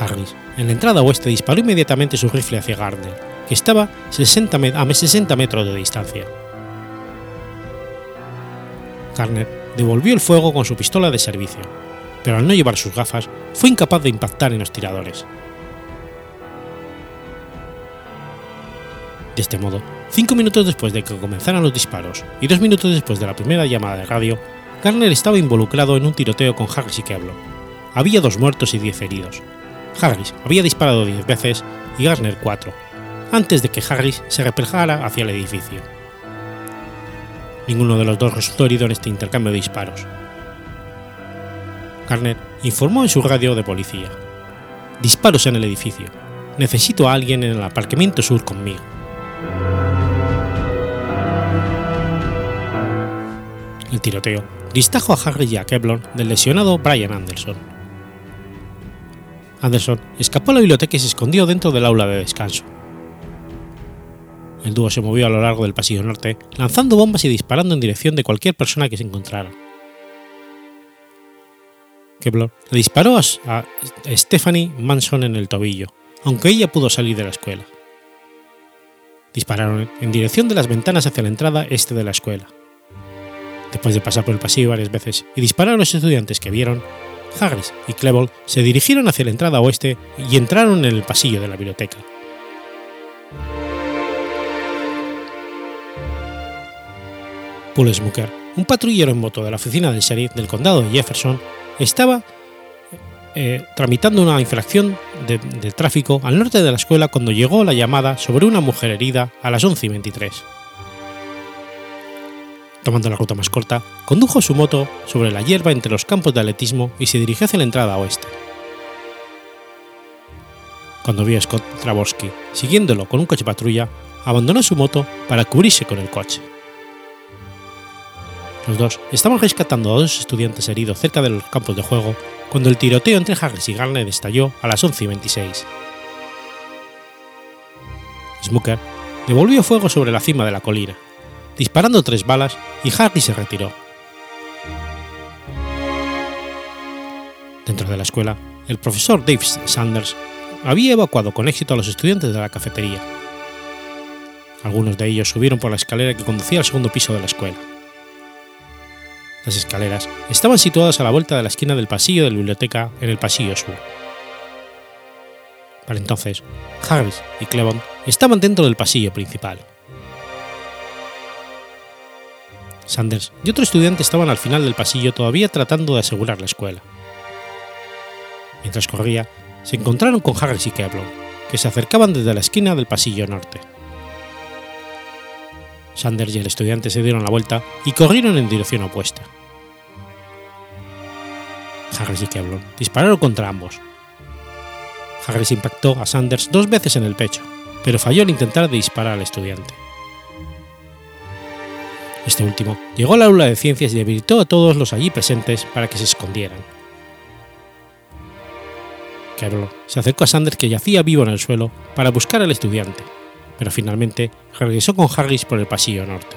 Harris, en la entrada oeste, disparó inmediatamente su rifle hacia Gardner, que estaba a 60 metros de distancia. Garner devolvió el fuego con su pistola de servicio, pero al no llevar sus gafas fue incapaz de impactar en los tiradores. De este modo, 5 minutos después de que comenzaran los disparos y 2 minutos después de la primera llamada de radio, Garner estaba involucrado en un tiroteo con Harris y Kemble. Había 2 muertos y 10 heridos. Harris había disparado 10 veces y Garner 4, antes de que Harris se replegara hacia el edificio. Ninguno de los dos resultó herido en este intercambio de disparos. Garner informó en su radio de policía: «Disparos en el edificio. Necesito a alguien en el aparcamiento sur conmigo». El tiroteo distrajo a Harris y a Kemble del lesionado Brian Anderson. Anderson escapó a la biblioteca y se escondió dentro del aula de descanso. El dúo se movió a lo largo del pasillo norte, lanzando bombas y disparando en dirección de cualquier persona que se encontrara. Kemble le disparó a Stephanie Manson en el tobillo, aunque ella pudo salir de la escuela. dispararon en dirección de las ventanas hacia la entrada este de la escuela. Después de pasar por el pasillo varias veces y disparar a los estudiantes que vieron, Harris y Klebold se dirigieron hacia la entrada oeste y entraron en el pasillo de la biblioteca. Paul Smucker, un patrullero en moto de la oficina del sheriff del condado de Jefferson, estaba tramitando una infracción de tráfico al norte de la escuela cuando llegó la llamada sobre una mujer herida a las 11:23. Tomando la ruta más corta, condujo su moto sobre la hierba entre los campos de atletismo y se dirigió hacia la entrada oeste. Cuando vio a Scott Traborsky siguiéndolo con un coche patrulla, abandonó su moto para cubrirse con el coche. Los dos estaban rescatando a dos estudiantes heridos cerca de los campos de juego cuando el tiroteo entre Harris y Garner estalló a las 11:26. Smucker devolvió fuego sobre la cima de la colina, disparando 3 balas, y Harris se retiró. Dentro de la escuela, el profesor Dave Sanders había evacuado con éxito a los estudiantes de la cafetería. Algunos de ellos subieron por la escalera que conducía al segundo piso de la escuela. Las escaleras estaban situadas a la vuelta de la esquina del pasillo de la biblioteca en el pasillo sur. Para entonces, Harris y Clevon estaban dentro del pasillo principal. Sanders y otro estudiante estaban al final del pasillo todavía tratando de asegurar la escuela. Mientras corría, se encontraron con Harris y Keblon, que se acercaban desde la esquina del pasillo norte. Sanders y el estudiante se dieron la vuelta y corrieron en dirección opuesta. Harris y Keblon dispararon contra ambos. Harris impactó a Sanders 2 veces en el pecho, pero falló al intentar disparar al estudiante. Este último llegó al aula de ciencias y habilitó a todos los allí presentes para que se escondieran. Keblon se acercó a Sanders, que yacía vivo en el suelo, para buscar al estudiante, pero finalmente regresó con Harris por el pasillo norte.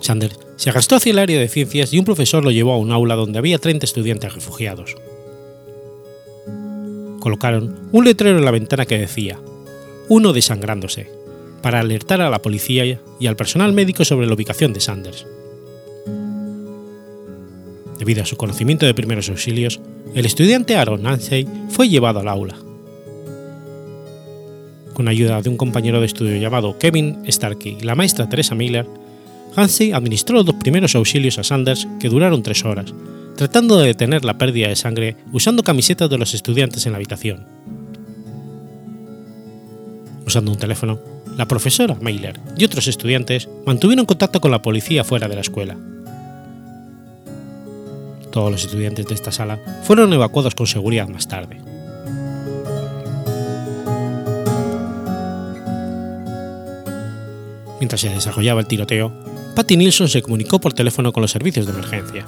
Sanders se arrastró hacia el área de ciencias y un profesor lo llevó a un aula donde había 30 estudiantes refugiados. Colocaron un letrero en la ventana que decía «Uno desangrándose», para alertar a la policía y al personal médico sobre la ubicación de Sanders. Debido a su conocimiento de primeros auxilios, el estudiante Aaron Ansey fue llevado al aula. Con ayuda de un compañero de estudio llamado Kevin Starkey y la maestra Teresa Miller, Ansey administró los 2 primeros auxilios a Sanders, que duraron 3 horas, tratando de detener la pérdida de sangre usando camisetas de los estudiantes en la habitación. Usando un teléfono, la profesora Mailer y otros estudiantes mantuvieron contacto con la policía fuera de la escuela. Todos los estudiantes de esta sala fueron evacuados con seguridad más tarde. Mientras se desarrollaba el tiroteo, Patty Nilsson se comunicó por teléfono con los servicios de emergencia,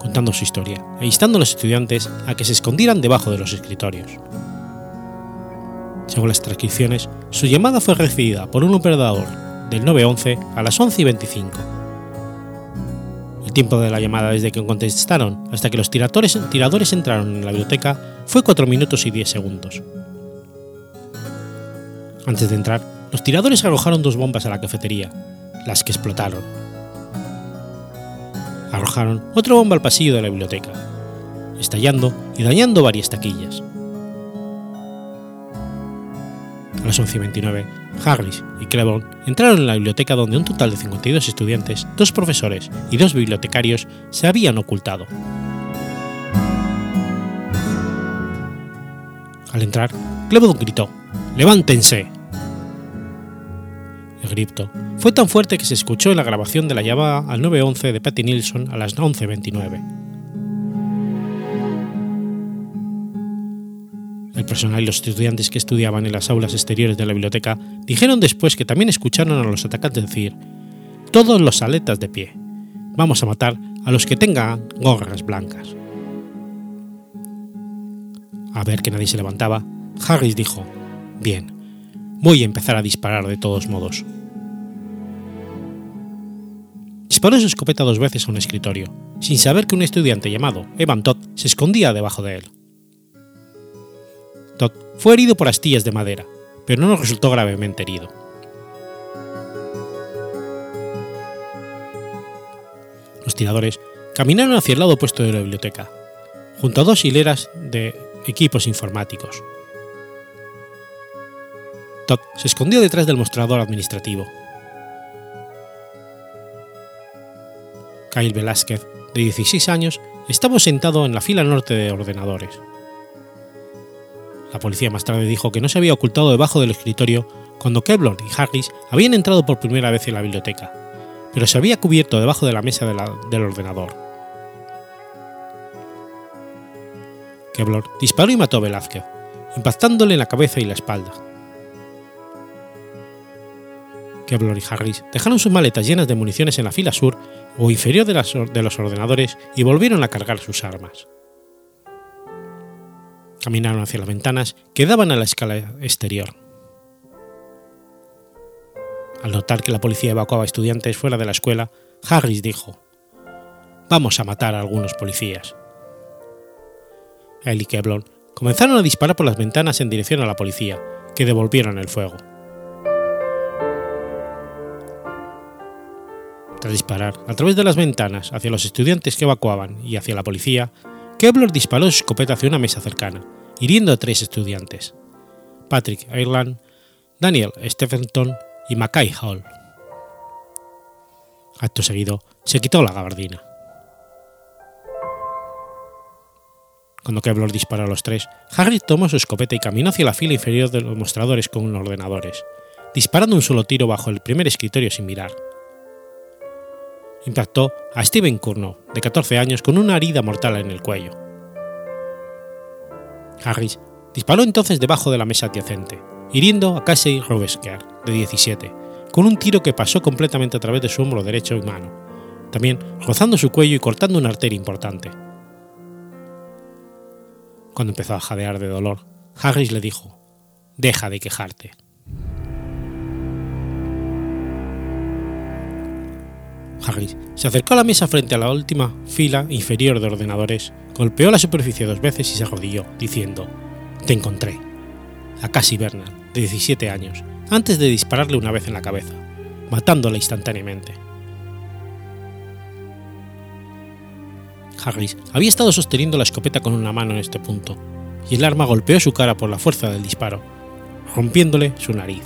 contando su historia e instando a los estudiantes a que se escondieran debajo de los escritorios. Según las transcripciones, su llamada fue recibida por un operador del 911 a las 11:25. El tiempo de la llamada desde que contestaron hasta que los tiradores entraron en la biblioteca fue 4 minutos y 10 segundos. Antes de entrar, los tiradores arrojaron 2 bombas a la cafetería, las que explotaron. Arrojaron otra bomba al pasillo de la biblioteca, estallando y dañando varias taquillas. A las 11:29, Harris y Clevon entraron en la biblioteca, donde un total de 52 estudiantes, 2 profesores y 2 bibliotecarios se habían ocultado. Al entrar, Clevon gritó «¡Levántense!». El grito fue tan fuerte que se escuchó en la grabación de la llamada al 911 de Patty Nilsson a las 11:29. El personal y los estudiantes que estudiaban en las aulas exteriores de la biblioteca dijeron después que también escucharon a los atacantes decir «Todos los aletas de pie, vamos a matar a los que tengan gorras blancas». A ver que nadie se levantaba, Harris dijo «Bien, voy a empezar a disparar de todos modos». Disparó su escopeta 2 veces a un escritorio, sin saber que un estudiante llamado Evan Todd se escondía debajo de él. Todd fue herido por astillas de madera, pero no resultó gravemente herido. Los tiradores caminaron hacia el lado opuesto de la biblioteca, junto a dos hileras de equipos informáticos. Todd se escondió detrás del mostrador administrativo. Kyle Velázquez, de 16 años, estaba sentado en la fila norte de ordenadores. La policía más tarde dijo que no se había ocultado debajo del escritorio cuando Kevlon y Harris habían entrado por primera vez en la biblioteca, pero se había cubierto debajo de la mesa del ordenador. Kevlon disparó y mató a Velázquez, impactándole en la cabeza y la espalda. Kevlon y Harris dejaron sus maletas llenas de municiones en la fila sur o inferior de los ordenadores y volvieron a cargar sus armas. Caminaron hacia las ventanas que daban a la escala exterior. Al notar que la policía evacuaba estudiantes fuera de la escuela, Harris dijo: «Vamos a matar a algunos policías». Él y Kevlon comenzaron a disparar por las ventanas en dirección a la policía, que devolvieron el fuego. Tras disparar a través de las ventanas hacia los estudiantes que evacuaban y hacia la policía, Kevlon disparó su escopeta hacia una mesa cercana, hiriendo a tres estudiantes: Patrick Ireland, Daniel Stephenson y Mackay Hall. Acto seguido, se quitó la gabardina. Cuando Kevlon disparó a los tres, Harris tomó su escopeta y caminó hacia la fila inferior de los mostradores con ordenadores, disparando un solo tiro bajo el primer escritorio sin mirar. Impactó a Steven Curnow, de 14 años, con una herida mortal en el cuello. Harris disparó entonces debajo de la mesa adyacente, hiriendo a Casey Robespierre, de 17, con un tiro que pasó completamente a través de su hombro derecho y mano, también rozando su cuello y cortando una arteria importante. Cuando empezó a jadear de dolor, Harris le dijo: «Deja de quejarte». Harris se acercó a la mesa frente a la última fila inferior de ordenadores, golpeó la superficie dos veces y se arrodilló, diciendo: «Te encontré», a Cassie Bernard, de 17 años, antes de dispararle una vez en la cabeza, matándola instantáneamente. Harris había estado sosteniendo la escopeta con una mano en este punto, y el arma golpeó su cara por la fuerza del disparo, rompiéndole su nariz.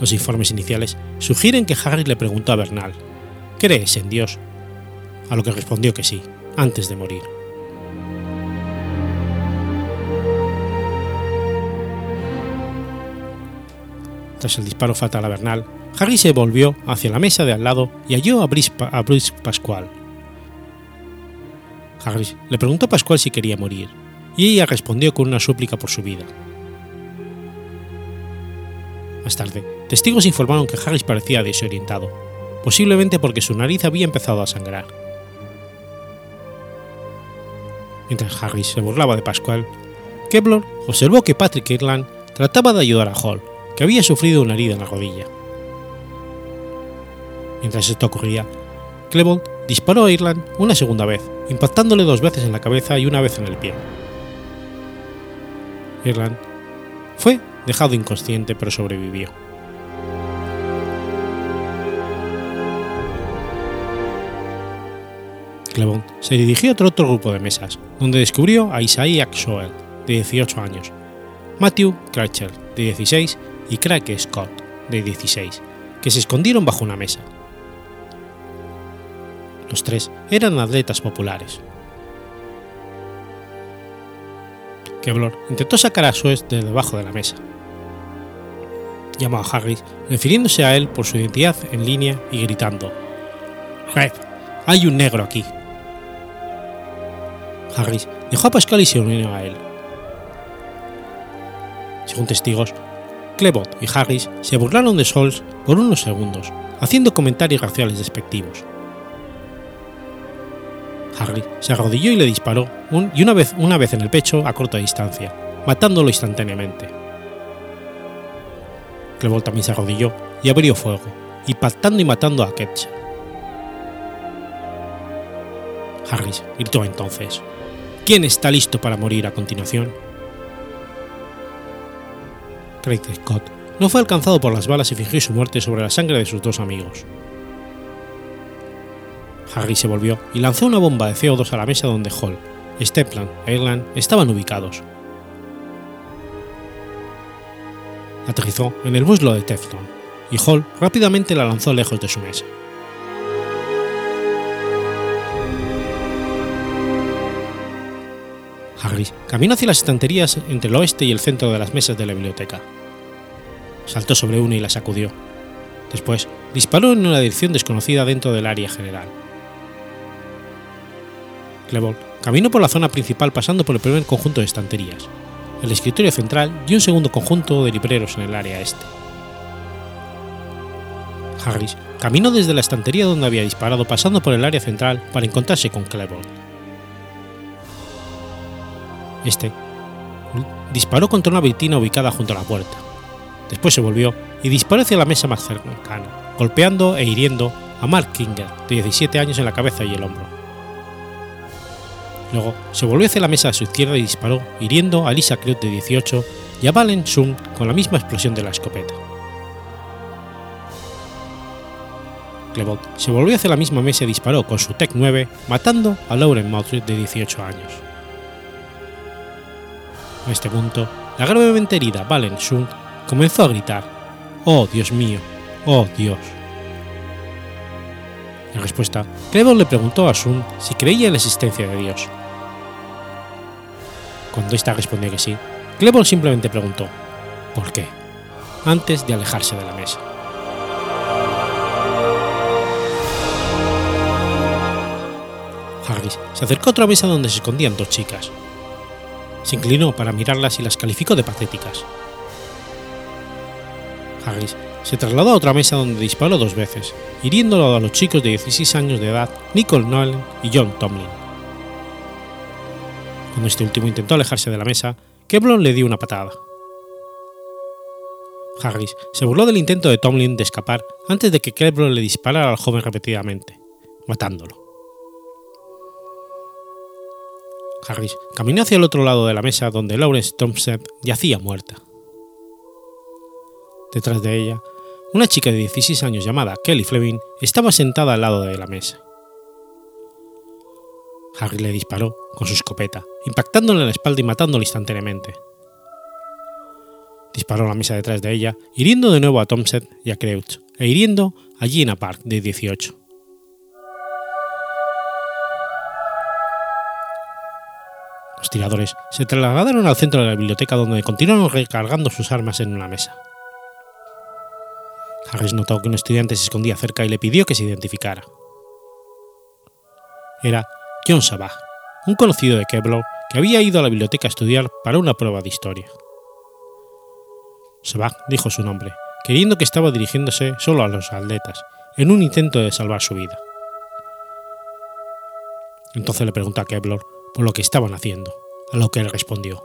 Los informes iniciales sugieren que Harris le preguntó a Bernal: «¿Crees en Dios?», a lo que respondió que sí, antes de morir. Tras el disparo fatal a Bernal, Harris se volvió hacia la mesa de al lado y halló a Brice Pascual. Harris le preguntó a Pascual si quería morir, y ella respondió con una súplica por su vida. Más tarde, testigos informaron que Harris parecía desorientado, posiblemente porque su nariz había empezado a sangrar. Mientras Harris se burlaba de Pascual, Kevlon observó que Patrick Ireland trataba de ayudar a Hall, que había sufrido una herida en la rodilla. Mientras esto ocurría, Kevlon disparó a Ireland una segunda vez, impactándole dos veces en la cabeza y una vez en el pie. Ireland fue dejado inconsciente, pero sobrevivió. Clevon se dirigió a otro grupo de mesas, donde descubrió a Isaiah Shoel, de 18 años, Matthew Cratchell, de 16, y Craig Scott, de 16, que se escondieron bajo una mesa. Los tres eran atletas populares. Kevlon intentó sacar a Suez de debajo de la mesa. Llamó a Harris, refiriéndose a él por su identidad en línea y gritando: «Red, hay un negro aquí». Harris dejó a Pascual y se unió a él. Según testigos, Clebot y Harris se burlaron de Sols por unos segundos, haciendo comentarios raciales despectivos. Harris se arrodilló y le disparó una vez en el pecho a corta distancia, matándolo instantáneamente. Clebot también se arrodilló y abrió fuego, impactando y matando a Ketcher. Harris gritó entonces: «¿Quién está listo para morir a continuación?». Craig Scott no fue alcanzado por las balas y fingió su muerte sobre la sangre de sus dos amigos. Harris se volvió y lanzó una bomba de CO2 a la mesa donde Hall, Stepland e Ireland estaban ubicados. Aterrizó en el muslo de Teflon y Hall rápidamente la lanzó lejos de su mesa. Harris caminó hacia las estanterías entre el oeste y el centro de las mesas de la biblioteca. Saltó sobre una y la sacudió. Después disparó en una dirección desconocida dentro del área general. Cleveland caminó por la zona principal pasando por el primer conjunto de estanterías, el escritorio central y un segundo conjunto de libreros en el área este. Harris caminó desde la estantería donde había disparado pasando por el área central para encontrarse con Cleveland. Este disparó contra una vitrina ubicada junto a la puerta. Después se volvió y disparó hacia la mesa más cercana, golpeando e hiriendo a Mark Kinger, de 17 años, en la cabeza y el hombro. Luego se volvió hacia la mesa a su izquierda y disparó, hiriendo a Lisa Creut, de 18, y a Valen Sung con la misma explosión de la escopeta. Clebot se volvió hacia la misma mesa y disparó con su Tec 9, matando a Lauren Mautret, de 18 años. A este punto, la gravemente herida Valen Sung comenzó a gritar: «¡Oh, Dios mío! ¡Oh, Dios!». En respuesta, Clebot le preguntó a Sun si creía en la existencia de Dios. Cuando ésta respondió que sí, Clebot simplemente preguntó: «¿Por qué?», antes de alejarse de la mesa. Harris se acercó a otra mesa donde se escondían dos chicas. Se inclinó para mirarlas y las calificó de patéticas. Harris se trasladó a otra mesa donde disparó dos veces, hiriéndolo a los chicos de 16 años de edad, Nicole Nolan y John Tomlin. Cuando este último intentó alejarse de la mesa, Kevlon le dio una patada. Harris se burló del intento de Tomlin de escapar antes de que Kevlon le disparara al joven repetidamente, matándolo. Harris caminó hacia el otro lado de la mesa donde Lawrence Thompson yacía muerta. Detrás de ella, una chica de 16 años llamada Kelly Fleming estaba sentada al lado de la mesa. Harris le disparó con su escopeta, impactándole en la espalda y matándole instantáneamente. Disparó a la mesa detrás de ella, hiriendo de nuevo a Thompson y a Creutz, e hiriendo a Gina Park, de 18. Los tiradores se trasladaron al centro de la biblioteca donde continuaron recargando sus armas en una mesa. Harris notó que un estudiante se escondía cerca y le pidió que se identificara. Era John Savage, un conocido de Kevlon que había ido a la biblioteca a estudiar para una prueba de historia. Savage dijo su nombre, creyendo que estaba dirigiéndose solo a los atletas, en un intento de salvar su vida. Entonces le preguntó a Kevlon por lo que estaban haciendo, a lo que él respondió: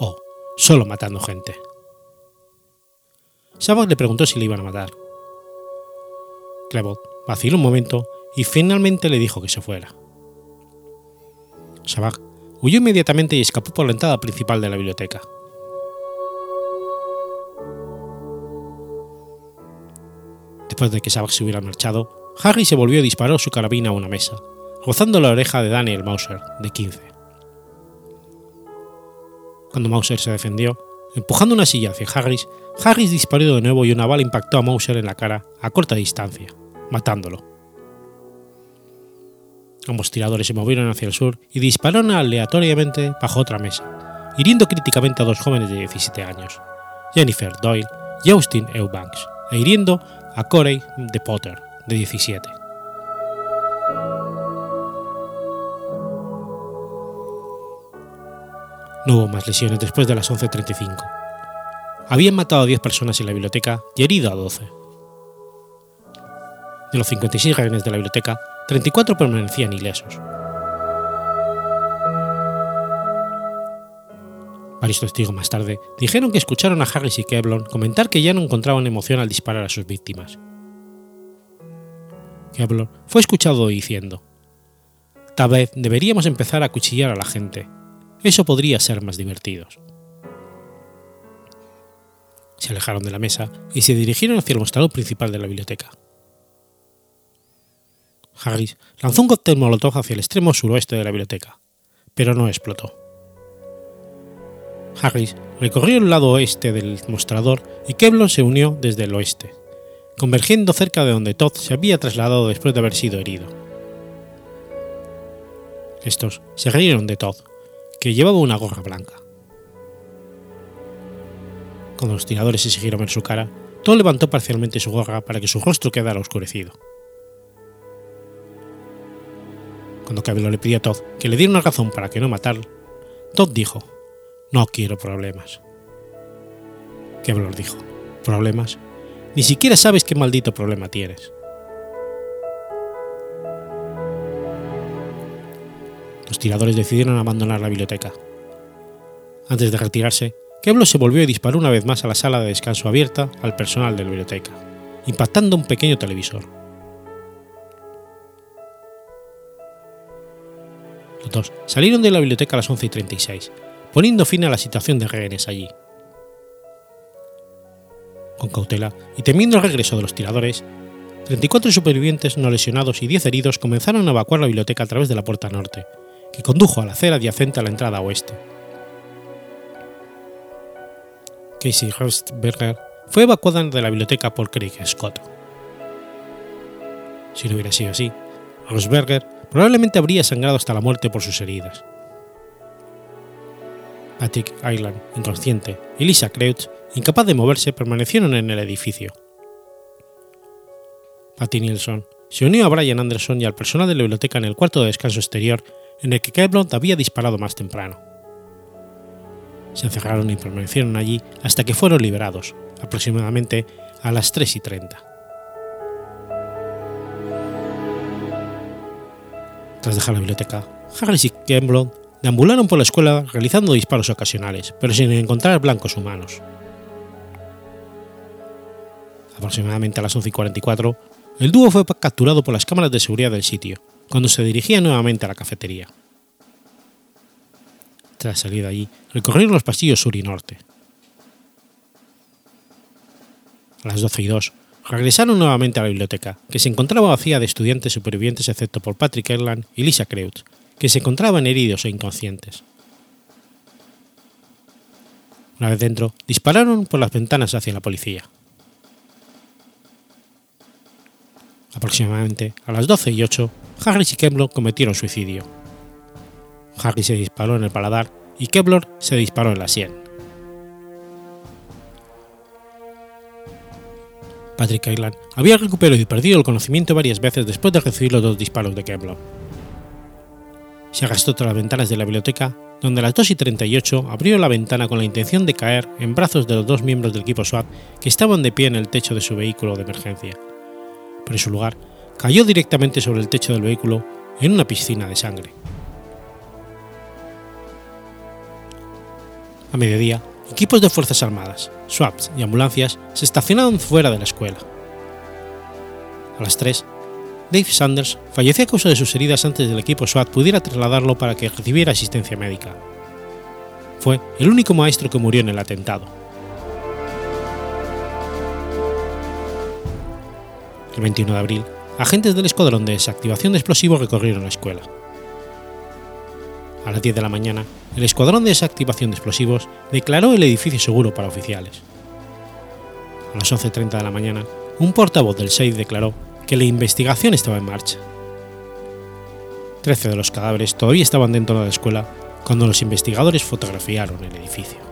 «Oh, solo matando gente». Savage le preguntó si le iban a matar. Clebot vaciló un momento y finalmente le dijo que se fuera. Savage huyó inmediatamente y escapó por la entrada principal de la biblioteca. Después de que Savage se hubiera marchado, Harry se volvió y disparó su carabina a una mesa, rozando la oreja de Daniel Mauser, de 15. Cuando Mauser se defendió, empujando una silla hacia Harris, Harris disparó de nuevo y una bala impactó a Mauser en la cara a corta distancia, matándolo. Ambos tiradores se movieron hacia el sur y dispararon aleatoriamente bajo otra mesa, hiriendo críticamente a dos jóvenes de 17 años, Jennifer Doyle y Austin Eubanks, e hiriendo a Corey de Potter, de 17. No hubo más lesiones después de las 11:35. Habían matado a 10 personas en la biblioteca y herido a 12. De los 56 rehenes de la biblioteca, 34 permanecían ilesos. Varios testigos más tarde dijeron que escucharon a Harris y Kevlon comentar que ya no encontraban emoción al disparar a sus víctimas. Kevlon fue escuchado diciendo: Tal vez deberíamos empezar a acuchillar a la gente. Eso podría ser más divertido. Se alejaron de la mesa y se dirigieron hacia el mostrador principal de la biblioteca. Harris lanzó un cóctel molotov hacia el extremo suroeste de la biblioteca, pero no explotó. Harris recorrió el lado oeste del mostrador y Kevlon se unió desde el oeste, convergiendo cerca de donde Todd se había trasladado después de haber sido herido. Estos se rieron de Todd, que llevaba una gorra blanca. Cuando los tiradores exigieron ver su cara, Todd levantó parcialmente su gorra para que su rostro quedara oscurecido. Cuando Cabello le pidió a Todd que le diera una razón para que no matarlo, Todd dijo: «No quiero problemas». Cabello dijo: «¿Problemas? Ni siquiera sabes qué maldito problema tienes». Los tiradores decidieron abandonar la biblioteca. Antes de retirarse, Kevlo se volvió y disparó una vez más a la sala de descanso abierta al personal de la biblioteca, impactando un pequeño televisor. Los dos salieron de la biblioteca a las 11:36, poniendo fin a la situación de rehenes allí. Con cautela y temiendo el regreso de los tiradores, 34 supervivientes no lesionados y 10 heridos comenzaron a evacuar la biblioteca a través de la puerta norte, que condujo a la acera adyacente a la entrada oeste. Casey Hertzberger fue evacuada de la biblioteca por Craig Scott. Si no hubiera sido así, Hertzberger probablemente habría sangrado hasta la muerte por sus heridas. Patrick Ireland, inconsciente, y Lisa Kreutz, incapaz de moverse, permanecieron en el edificio. Patty Nilsson se unió a Brian Anderson y al personal de la biblioteca en el cuarto de descanso exterior en el que Kevlon había disparado más temprano. Se encerraron y permanecieron allí hasta que fueron liberados, aproximadamente a las 3:30. Tras dejar la biblioteca, Harris y Kevlon deambularon por la escuela realizando disparos ocasionales, pero sin encontrar blancos humanos. Aproximadamente a las 11:44, el dúo fue capturado por las cámaras de seguridad del sitio, cuando se dirigía nuevamente a la cafetería. Tras salir de allí, recorrieron los pasillos sur y norte. A las 12:02, regresaron nuevamente a la biblioteca, que se encontraba vacía de estudiantes supervivientes excepto por Patrick Erland y Lisa Kreutz, que se encontraban heridos e inconscientes. Una vez dentro, dispararon por las ventanas hacia la policía. Aproximadamente a las 12:08, Harris y Kevlon cometieron suicidio. Harris se disparó en el paladar y Kevlon se disparó en la sien. Patrick Ireland había recuperado y perdido el conocimiento varias veces después de recibir los dos disparos de Kevlon. Se arrastró tras las ventanas de la biblioteca, donde a las 2:38 abrió la ventana con la intención de caer en brazos de los dos miembros del equipo SWAT que estaban de pie en el techo de su vehículo de emergencia. Pero en su lugar, cayó directamente sobre el techo del vehículo en una piscina de sangre. A mediodía, equipos de Fuerzas Armadas, SWAT y ambulancias se estacionaron fuera de la escuela. A las 3, Dave Sanders falleció a causa de sus heridas antes del equipo SWAT pudiera trasladarlo para que recibiera asistencia médica. Fue el único maestro que murió en el atentado. El 21 de abril, agentes del Escuadrón de Desactivación de Explosivos recorrieron la escuela. A las 10 de la mañana, el Escuadrón de Desactivación de Explosivos declaró el edificio seguro para oficiales. A las 11:30 de la mañana, un portavoz del 6 declaró que la investigación estaba en marcha. 13 de los cadáveres todavía estaban dentro de la escuela cuando los investigadores fotografiaron el edificio.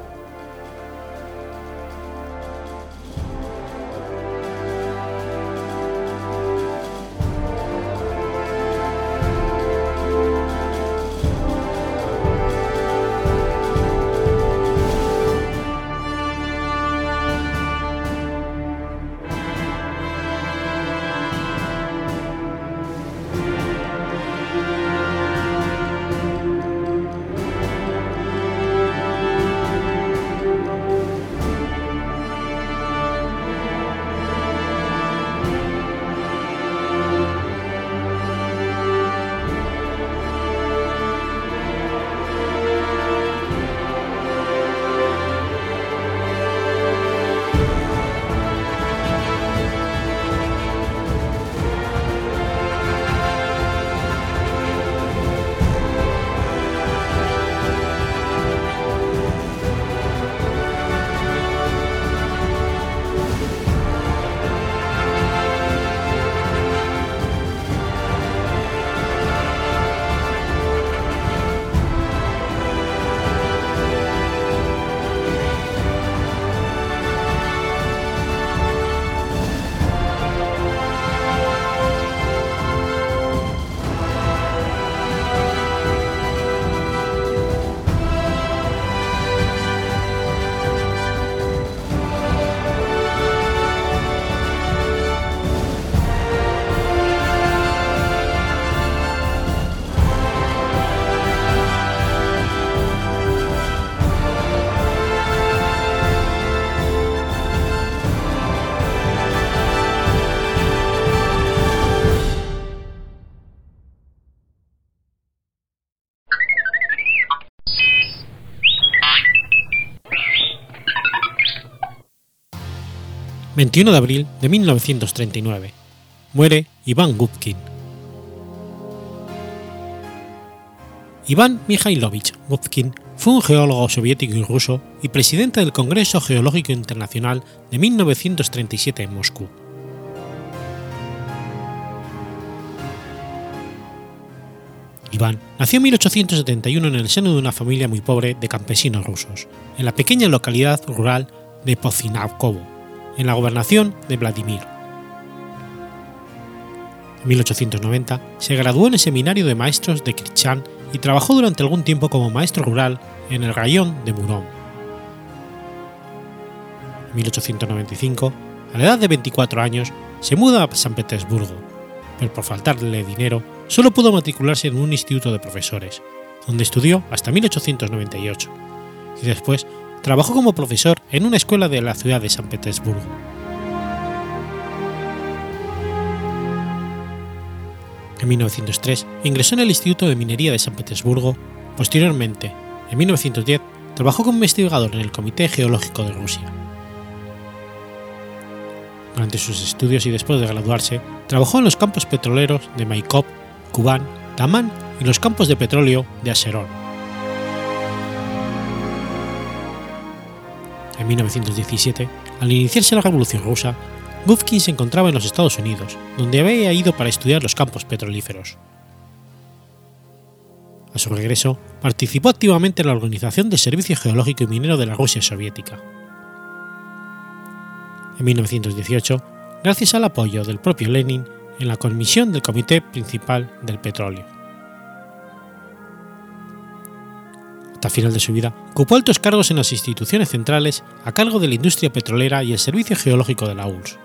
21 de abril de 1939. Muere Iván Gubkin. Iván Mikhailovich Gubkin fue un geólogo soviético y ruso y presidente del Congreso Geológico Internacional de 1937 en Moscú. Iván nació en 1871 en el seno de una familia muy pobre de campesinos rusos, en la pequeña localidad rural de Poznankovo, en la gobernación de Vladimir. En 1890 se graduó en el seminario de maestros de Kirchán y trabajó durante algún tiempo como maestro rural en el raión de Murom. En 1895, a la edad de 24 años, se muda a San Petersburgo, pero por faltarle dinero, solo pudo matricularse en un instituto de profesores, donde estudió hasta 1898, y después trabajó como profesor en una escuela de la ciudad de San Petersburgo. En 1903 ingresó en el Instituto de Minería de San Petersburgo. Posteriormente, en 1910, trabajó como investigador en el Comité Geológico de Rusia. Durante sus estudios y después de graduarse, trabajó en los campos petroleros de Maikop, Kubán, Tamán y los campos de petróleo de Aserón. En 1917, al iniciarse la Revolución Rusa, Gubkin se encontraba en los Estados Unidos, donde había ido para estudiar los campos petrolíferos. A su regreso, participó activamente en la organización del Servicio Geológico y Minero de la Rusia Soviética. En 1918, gracias al apoyo del propio Lenin, en la comisión del Comité Principal del Petróleo. Hasta el final de su vida, ocupó altos cargos en las instituciones centrales a cargo de la industria petrolera y el Servicio Geológico de la URSS.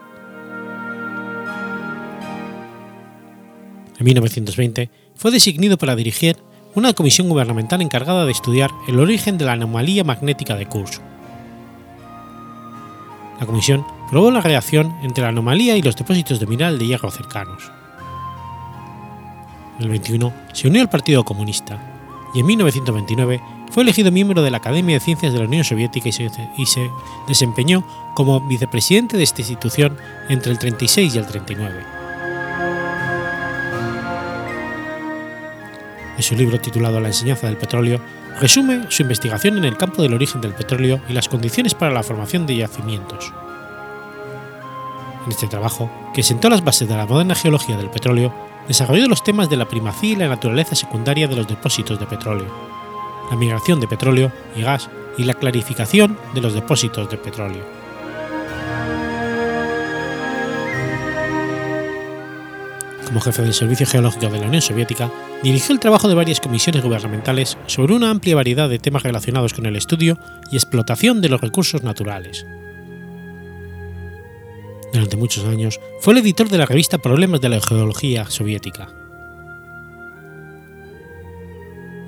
En 1920 fue designado para dirigir una comisión gubernamental encargada de estudiar el origen de la anomalía magnética de Kursk. La comisión probó la relación entre la anomalía y los depósitos de mineral de hierro cercanos. En el 21 se unió al Partido Comunista y en 1929 fue elegido miembro de la Academia de Ciencias de la Unión Soviética y se desempeñó como vicepresidente de esta institución entre el 36 y el 39. En su libro titulado La enseñanza del petróleo, resume su investigación en el campo del origen del petróleo y las condiciones para la formación de yacimientos. En este trabajo, que sentó las bases de la moderna geología del petróleo, desarrolló los temas de la primacía y la naturaleza secundaria de los depósitos de petróleo, la migración de petróleo y gas y la clarificación de los depósitos de petróleo. Como jefe del Servicio Geológico de la Unión Soviética, dirigió el trabajo de varias comisiones gubernamentales sobre una amplia variedad de temas relacionados con el estudio y explotación de los recursos naturales. Durante muchos años fue el editor de la revista Problemas de la Geología Soviética.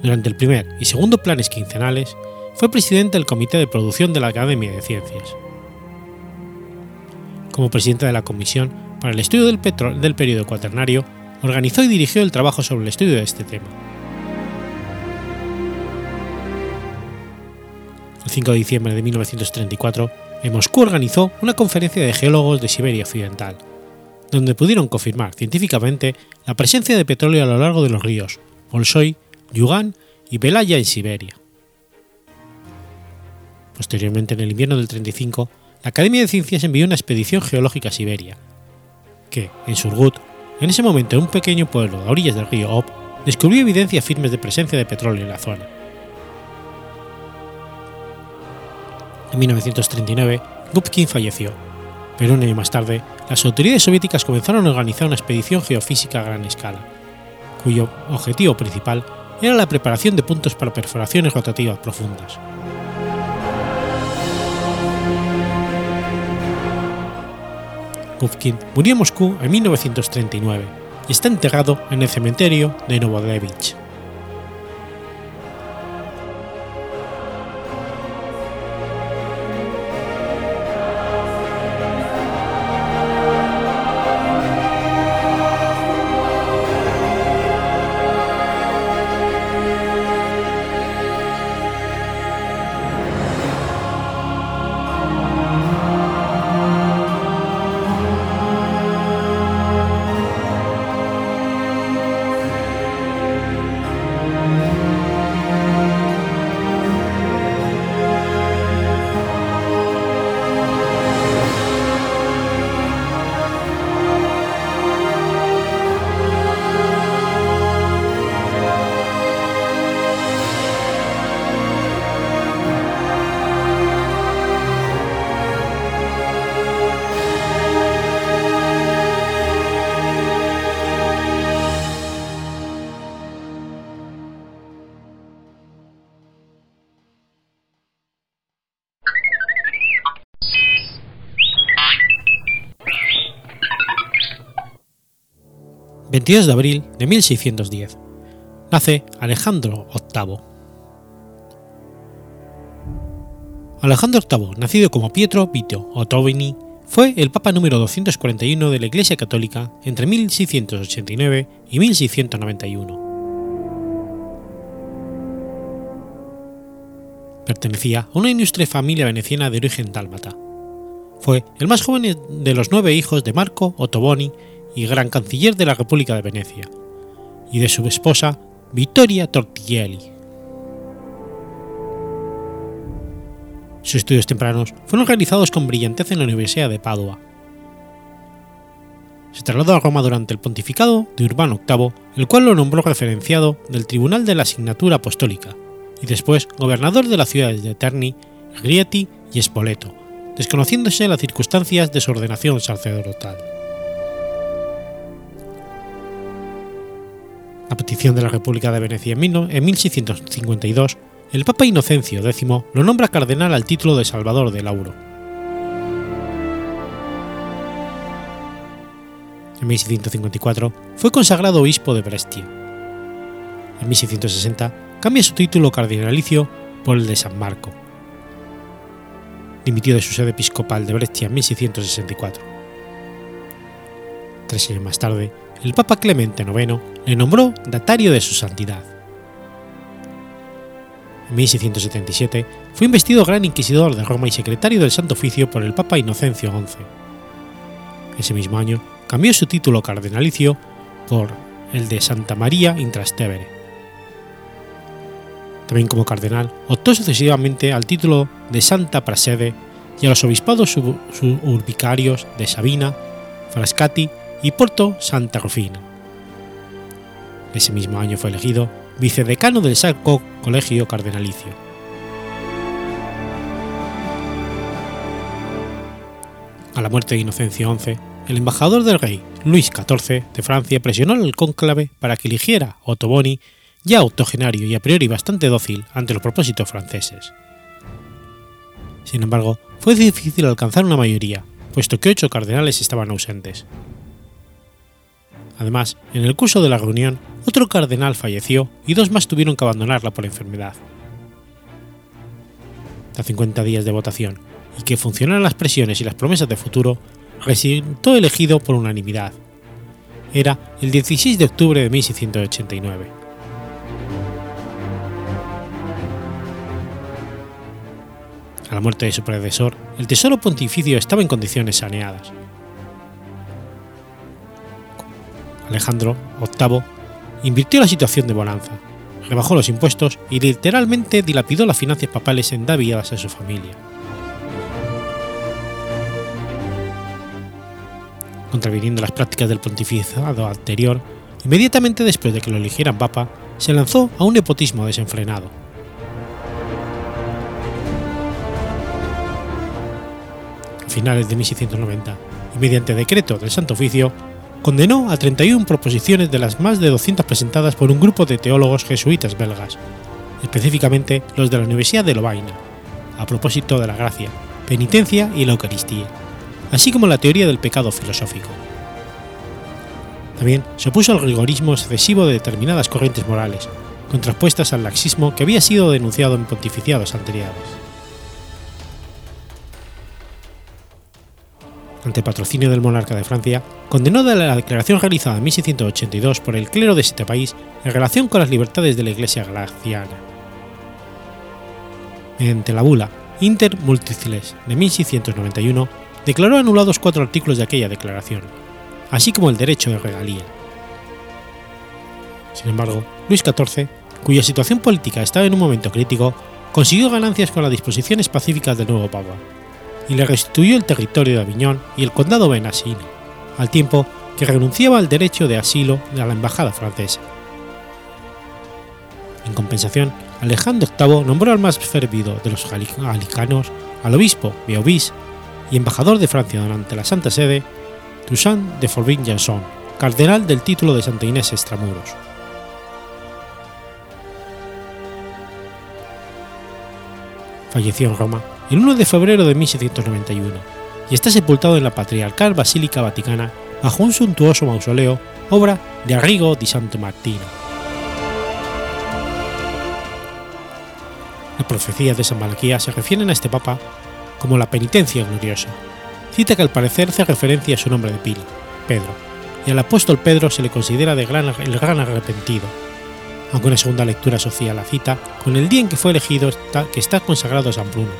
Durante el primer y segundo planes quincenales, fue presidente del Comité de Producción de la Academia de Ciencias. Como presidente de la Comisión para el Estudio del Período Cuaternario, organizó y dirigió el trabajo sobre el estudio de este tema. El 5 de diciembre de 1934, en Moscú organizó una conferencia de geólogos de Siberia Occidental, donde pudieron confirmar científicamente la presencia de petróleo a lo largo de los ríos Bolshoi, Yugán y Belaya en Siberia. Posteriormente, en el invierno del 35, la Academia de Ciencias envió una expedición geológica a Siberia, que, en Surgut, en ese momento en un pequeño pueblo a orillas del río Ob, descubrió evidencias firmes de presencia de petróleo en la zona. En 1939, Gubkin falleció, pero un año más tarde, las autoridades soviéticas comenzaron a organizar una expedición geofísica a gran escala, cuyo objetivo principal era la preparación de puntos para perforaciones rotativas profundas. Gubkin murió en Moscú en 1939 y está enterrado en el cementerio de Novodevich. 22 de abril de 1610, nace Alejandro VIII. Alejandro VIII, nacido como Pietro Vito Ottoboni, fue el papa número 241 de la Iglesia Católica entre 1689 y 1691. Pertenecía a una ilustre familia veneciana de origen dálmata. Fue el más joven de los 9 hijos de Marco Ottoboni y gran canciller de la República de Venecia, y de su esposa Vittoria Torticelli. Sus estudios tempranos fueron realizados con brillantez en la Universidad de Padua. Se trasladó a Roma durante el pontificado de Urbano VIII, el cual lo nombró referenciado del Tribunal de la Asignatura Apostólica, y después gobernador de las ciudades de Terni, Rieti y Spoleto, desconociéndose las circunstancias de su ordenación sacerdotal. A petición de la República de Venecia en 1652, el Papa Inocencio X lo nombra cardenal al título de Salvador de Lauro. En 1654 fue consagrado obispo de Brescia. En 1660 cambia su título cardinalicio por el de San Marco. Dimitió de su sede episcopal de Brescia en 1664. 3 años más tarde, el Papa Clemente IX le nombró datario de su santidad. En 1677 fue investido Gran Inquisidor de Roma y secretario del Santo Oficio por el Papa Inocencio XI. Ese mismo año cambió su título cardenalicio por el de Santa María Intrastevere. También como cardenal, optó sucesivamente al título de Santa Prasede y a los obispados suburbicarios de Sabina, Frascati y Porto Santa Rufina. Ese mismo año fue elegido vicedecano del Sacro Colegio Cardenalicio. A la muerte de Inocencio XI, el embajador del rey Luis XIV de Francia presionó al cónclave para que eligiera a Ottoboni, ya octogenario y a priori bastante dócil ante los propósitos franceses. Sin embargo, fue difícil alcanzar una mayoría, puesto que 8 cardenales estaban ausentes. Además, en el curso de la reunión, otro cardenal falleció y 2 más tuvieron que abandonarla por enfermedad. Tras 50 días de votación y que funcionaran las presiones y las promesas de futuro, resultó elegido por unanimidad. Era el 16 de octubre de 1689. A la muerte de su predecesor, el tesoro pontificio estaba en condiciones saneadas. Alejandro VIII invirtió la situación de bonanza, rebajó los impuestos y literalmente dilapidó las finanzas papales endebidadas a su familia. Contraviniendo las prácticas del pontificado anterior, inmediatamente después de que lo eligieran papa, se lanzó a un nepotismo desenfrenado. A finales de 1690, y mediante decreto del Santo Oficio, condenó a 31 proposiciones de las más de 200 presentadas por un grupo de teólogos jesuitas belgas, específicamente los de la Universidad de Lovaina, a propósito de la gracia, penitencia y la Eucaristía, así como la teoría del pecado filosófico. También se opuso al rigorismo excesivo de determinadas corrientes morales, contrapuestas al laxismo que había sido denunciado en pontificiados anteriores. Ante el patrocinio del monarca de Francia, condenó de la declaración realizada en 1682 por el clero de este país en relación con las libertades de la Iglesia Graciana. Mediante la bula Inter Multiciles de 1691, declaró anulados 4 artículos de aquella declaración, así como el derecho de regalía. Sin embargo, Luis XIV, cuya situación política estaba en un momento crítico, consiguió ganancias con las disposiciones pacíficas del nuevo papa, y le restituyó el territorio de Aviñón y el condado benasino, al tiempo que renunciaba al derecho de asilo de la embajada francesa. En compensación, Alejandro VIII nombró al más fervido de los anglicanos, al obispo Beauvis y embajador de Francia durante la Santa Sede, Toussaint de Forbin-Jansson, cardenal del título de Santa Inés Extramuros. Falleció en Roma el 1 de febrero de 1691, y está sepultado en la Patriarcal Basílica Vaticana bajo un suntuoso mausoleo, obra de Arrigo di Santomartino. Las profecías de San Malaquías se refieren a este papa como la penitencia gloriosa, cita que al parecer hace referencia a su nombre de pila, Pedro, y al apóstol Pedro se le considera el gran arrepentido, aunque una segunda lectura asocia la cita con el día en que fue elegido que está consagrado a San Bruno,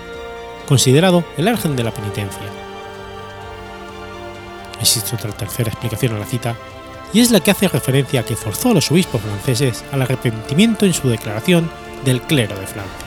considerado el ángel de la penitencia. Existe otra tercera explicación a la cita, y es la que hace referencia a que forzó a los obispos franceses al arrepentimiento en su declaración del clero de Francia.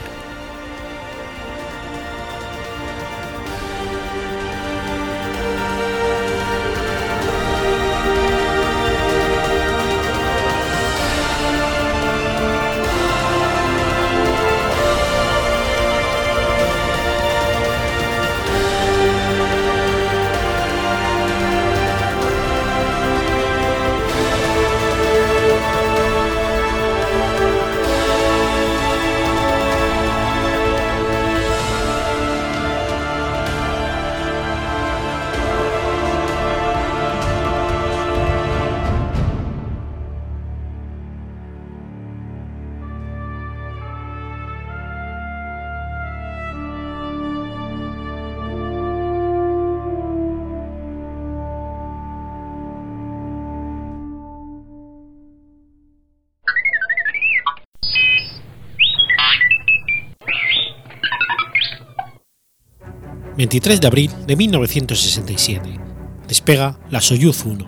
El 23 de abril de 1967, despega la Soyuz 1.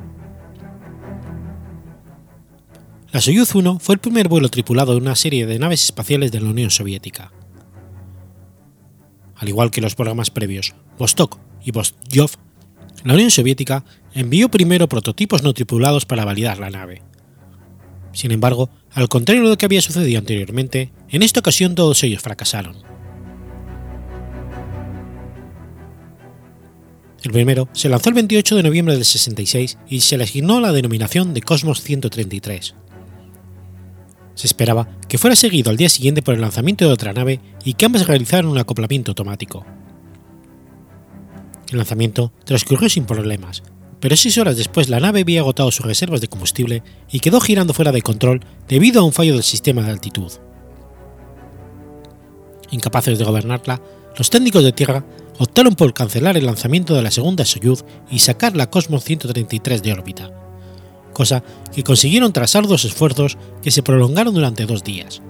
La Soyuz 1 fue el primer vuelo tripulado de una serie de naves espaciales de la Unión Soviética. Al igual que los programas previos Vostok y Vostochov, la Unión Soviética envió primero prototipos no tripulados para validar la nave. Sin embargo, al contrario de lo que había sucedido anteriormente, en esta ocasión todos ellos fracasaron. El primero se lanzó el 28 de noviembre del 66 y se le asignó la denominación de Cosmos 133. Se esperaba que fuera seguido al día siguiente por el lanzamiento de otra nave y que ambas realizaran un acoplamiento automático. El lanzamiento transcurrió sin problemas, pero 6 horas después la nave había agotado sus reservas de combustible y quedó girando fuera de control debido a un fallo del sistema de altitud. Incapaces de gobernarla, los técnicos de tierra optaron por cancelar el lanzamiento de la segunda Soyuz y sacar la Cosmos 133 de órbita, cosa que consiguieron tras arduos esfuerzos que se prolongaron durante 2 días.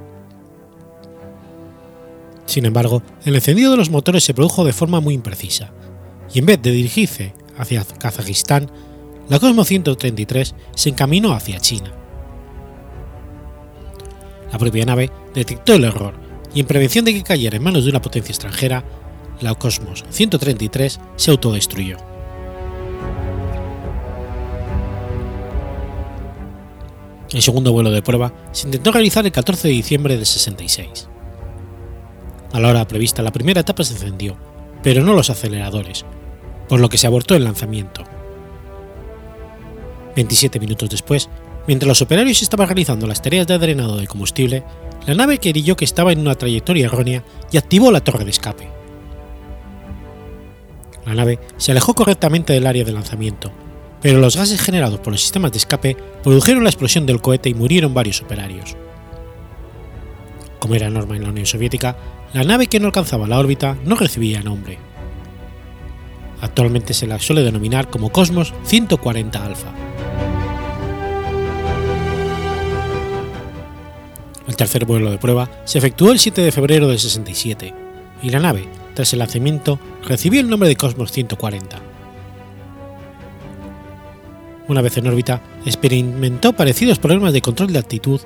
Sin embargo, el encendido de los motores se produjo de forma muy imprecisa, y en vez de dirigirse hacia Kazajistán, la Cosmos 133 se encaminó hacia China. La propia nave detectó el error, y en prevención de que cayera en manos de una potencia extranjera, la Cosmos 133 se autodestruyó. El segundo vuelo de prueba se intentó realizar el 14 de diciembre del 66. A la hora prevista, la primera etapa se encendió, pero no los aceleradores, por lo que se abortó el lanzamiento. 27 minutos después, mientras los operarios estaban realizando las tareas de drenado de combustible, la nave creyó que estaba en una trayectoria errónea y activó la torre de escape. La nave se alejó correctamente del área de lanzamiento, pero los gases generados por los sistemas de escape produjeron la explosión del cohete y murieron varios operarios. Como era norma en la Unión Soviética, la nave que no alcanzaba la órbita no recibía nombre. Actualmente se la suele denominar como Cosmos 140 Alfa. El tercer vuelo de prueba se efectuó el 7 de febrero del 67, y la nave, tras el lanzamiento, recibió el nombre de Cosmos 140. Una vez en órbita, experimentó parecidos problemas de control de altitud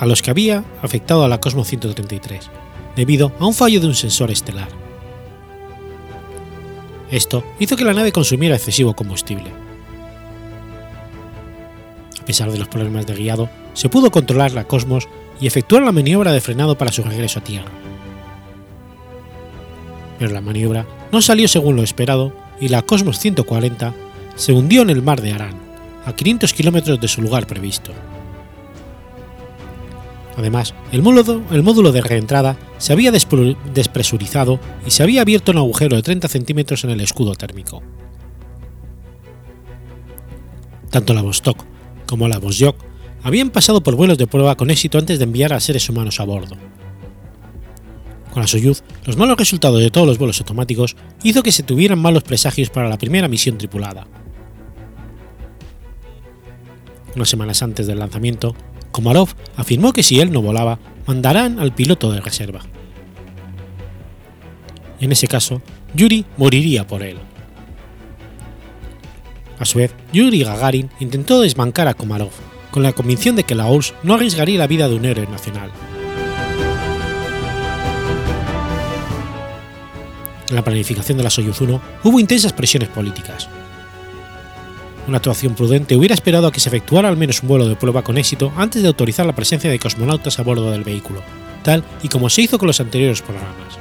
a los que había afectado a la Cosmos 133, debido a un fallo de un sensor estelar. Esto hizo que la nave consumiera excesivo combustible. A pesar de los problemas de guiado, se pudo controlar la Cosmos y efectuar la maniobra de frenado para su regreso a tierra. Pero la maniobra no salió según lo esperado y la Cosmos 140 se hundió en el mar de Arán, a 500 kilómetros de su lugar previsto. Además, el módulo de reentrada se había despresurizado y se había abierto un agujero de 30 centímetros en el escudo térmico. Tanto la Vostok como la Vosyok habían pasado por vuelos de prueba con éxito antes de enviar a seres humanos a bordo. Con la Soyuz, los malos resultados de todos los vuelos automáticos hizo que se tuvieran malos presagios para la primera misión tripulada. Unas semanas antes del lanzamiento, Komarov afirmó que si él no volaba, mandarán al piloto de reserva. En ese caso, Yuri moriría por él. A su vez, Yuri Gagarin intentó desbancar a Komarov, con la convicción de que la URSS no arriesgaría la vida de un héroe nacional. En la planificación de la Soyuz 1 hubo intensas presiones políticas. Una actuación prudente hubiera esperado a que se efectuara al menos un vuelo de prueba con éxito antes de autorizar la presencia de cosmonautas a bordo del vehículo, tal y como se hizo con los anteriores programas.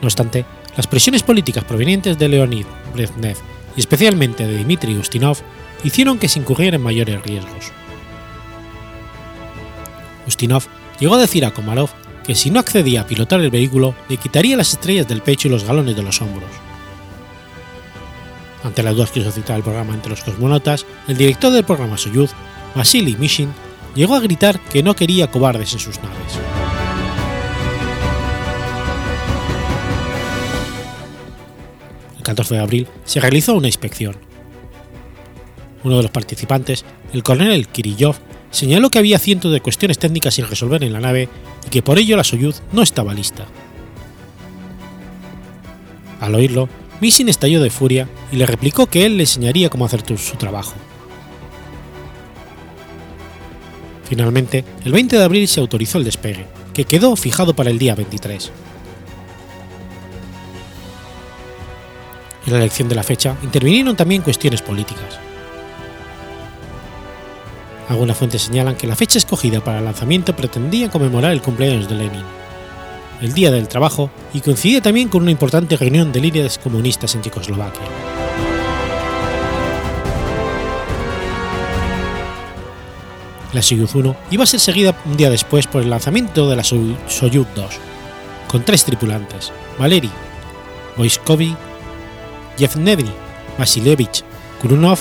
No obstante, las presiones políticas provenientes de Leonid Brezhnev y especialmente de Dmitri Ustinov hicieron que se incurriera en mayores riesgos. Ustinov llegó a decir a Komarov que si no accedía a pilotar el vehículo, le quitaría las estrellas del pecho y los galones de los hombros. Ante las dudas que suscitaba el programa entre los cosmonautas, el director del programa Soyuz, Vasily Mishin, llegó a gritar que no quería cobardes en sus naves. El 14 de abril se realizó una inspección. Uno de los participantes, el coronel Kirillov, señaló que había cientos de cuestiones técnicas sin resolver en la nave y que por ello la Soyuz no estaba lista. Al oírlo, Mishin estalló de furia y le replicó que él le enseñaría cómo hacer su trabajo. Finalmente, el 20 de abril se autorizó el despegue, que quedó fijado para el día 23. En la elección de la fecha intervinieron también cuestiones políticas. Algunas fuentes señalan que la fecha escogida para el lanzamiento pretendía conmemorar el cumpleaños de Lenin, el Día del Trabajo, y coincide también con una importante reunión de líderes comunistas en Checoslovaquia. La Soyuz 1 iba a ser seguida un día después por el lanzamiento de la Soyuz 2, con tres tripulantes, Valery Boiskovy, Yevgeny Vasilievich Krumov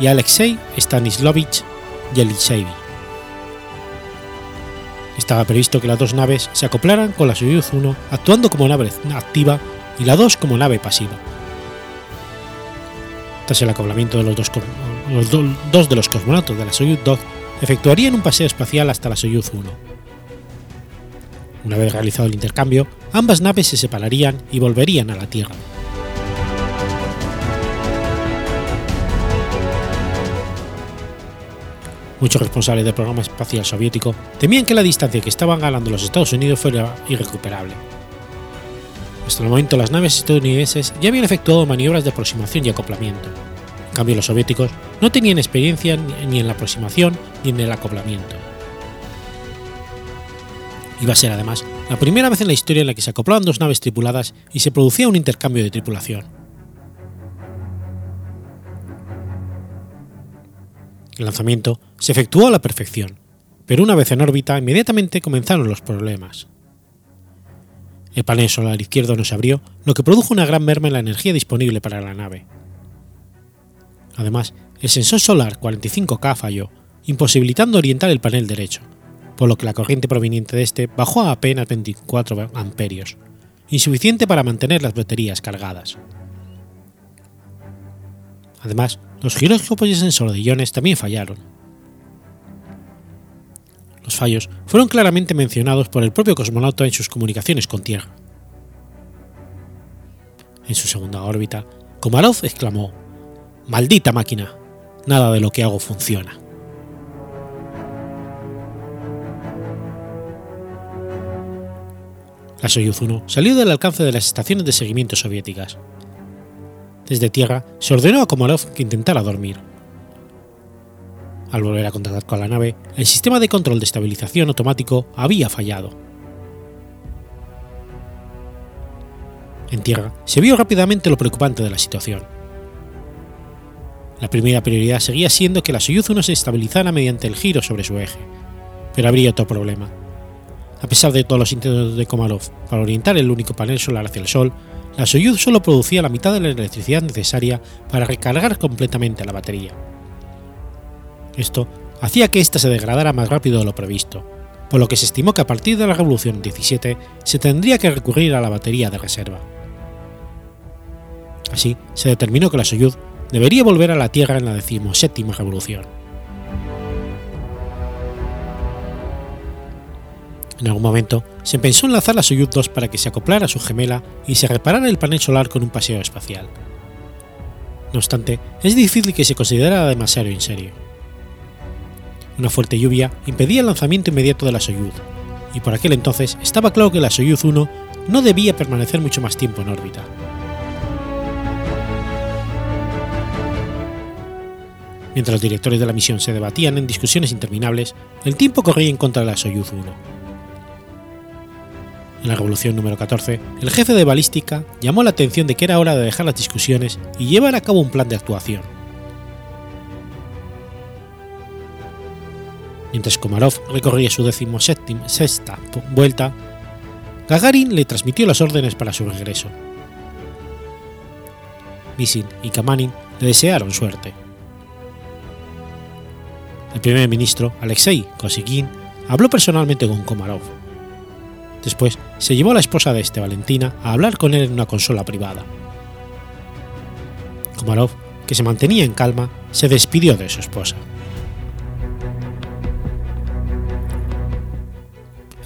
y Alexei Stanislavich Yeliseevich. Estaba previsto que las dos naves se acoplaran con la Soyuz 1 actuando como nave activa y la 2 como nave pasiva. Tras el acoplamiento de los dos de los cosmonautas de la Soyuz 2, efectuarían un paseo espacial hasta la Soyuz 1. Una vez realizado el intercambio, ambas naves se separarían y volverían a la Tierra. Muchos responsables del programa espacial soviético temían que la distancia que estaban ganando los Estados Unidos fuera irrecuperable. Hasta el momento, las naves estadounidenses ya habían efectuado maniobras de aproximación y acoplamiento. En cambio, los soviéticos no tenían experiencia ni en la aproximación ni en el acoplamiento. Iba a ser, además, la primera vez en la historia en la que se acoplaban dos naves tripuladas y se producía un intercambio de tripulación. El lanzamiento se efectuó a la perfección, pero una vez en órbita inmediatamente comenzaron los problemas. El panel solar izquierdo no se abrió, lo que produjo una gran merma en la energía disponible para la nave. Además, el sensor solar 45K falló, imposibilitando orientar el panel derecho, por lo que la corriente proveniente de este bajó a apenas 24 amperios, insuficiente para mantener las baterías cargadas. Además, los giróscopos y el sensor de iones también fallaron. Los fallos fueron claramente mencionados por el propio cosmonauta en sus comunicaciones con Tierra. En su segunda órbita, Komarov exclamó: "¡Maldita máquina! Nada de lo que hago funciona". La Soyuz 1 salió del alcance de las estaciones de seguimiento soviéticas. Desde Tierra se ordenó a Komarov que intentara dormir. Al volver a contactar con la nave, el sistema de control de estabilización automático había fallado. En Tierra se vio rápidamente lo preocupante de la situación. La primera prioridad seguía siendo que la Soyuz 1 se estabilizara mediante el giro sobre su eje, pero habría otro problema. A pesar de todos los intentos de Komarov para orientar el único panel solar hacia el Sol, la Soyuz solo producía la mitad de la electricidad necesaria para recargar completamente la batería. Esto hacía que ésta se degradara más rápido de lo previsto, por lo que se estimó que a partir de la Revolución 17 se tendría que recurrir a la batería de reserva. Así, se determinó que la Soyuz debería volver a la Tierra en la 17ª Revolución. En algún momento, se pensó enlazar la Soyuz 2 para que se acoplara a su gemela y se reparara el panel solar con un paseo espacial. No obstante, es difícil que se considerara demasiado en serio. Una fuerte lluvia impedía el lanzamiento inmediato de la Soyuz, y por aquel entonces estaba claro que la Soyuz 1 no debía permanecer mucho más tiempo en órbita. Mientras los directores de la misión se debatían en discusiones interminables, el tiempo corría en contra de la Soyuz 1. En la Revolución número 14, el jefe de balística llamó la atención de que era hora de dejar las discusiones y llevar a cabo un plan de actuación. Mientras Komarov recorría su 16ª vuelta, Gagarin le transmitió las órdenes para su regreso. Mishkin y Kamanin le desearon suerte. El primer ministro, Alexei Kosygin, habló personalmente con Komarov. Después se llevó a la esposa de este, Valentina, a hablar con él en una consola privada. Komarov, que se mantenía en calma, se despidió de su esposa.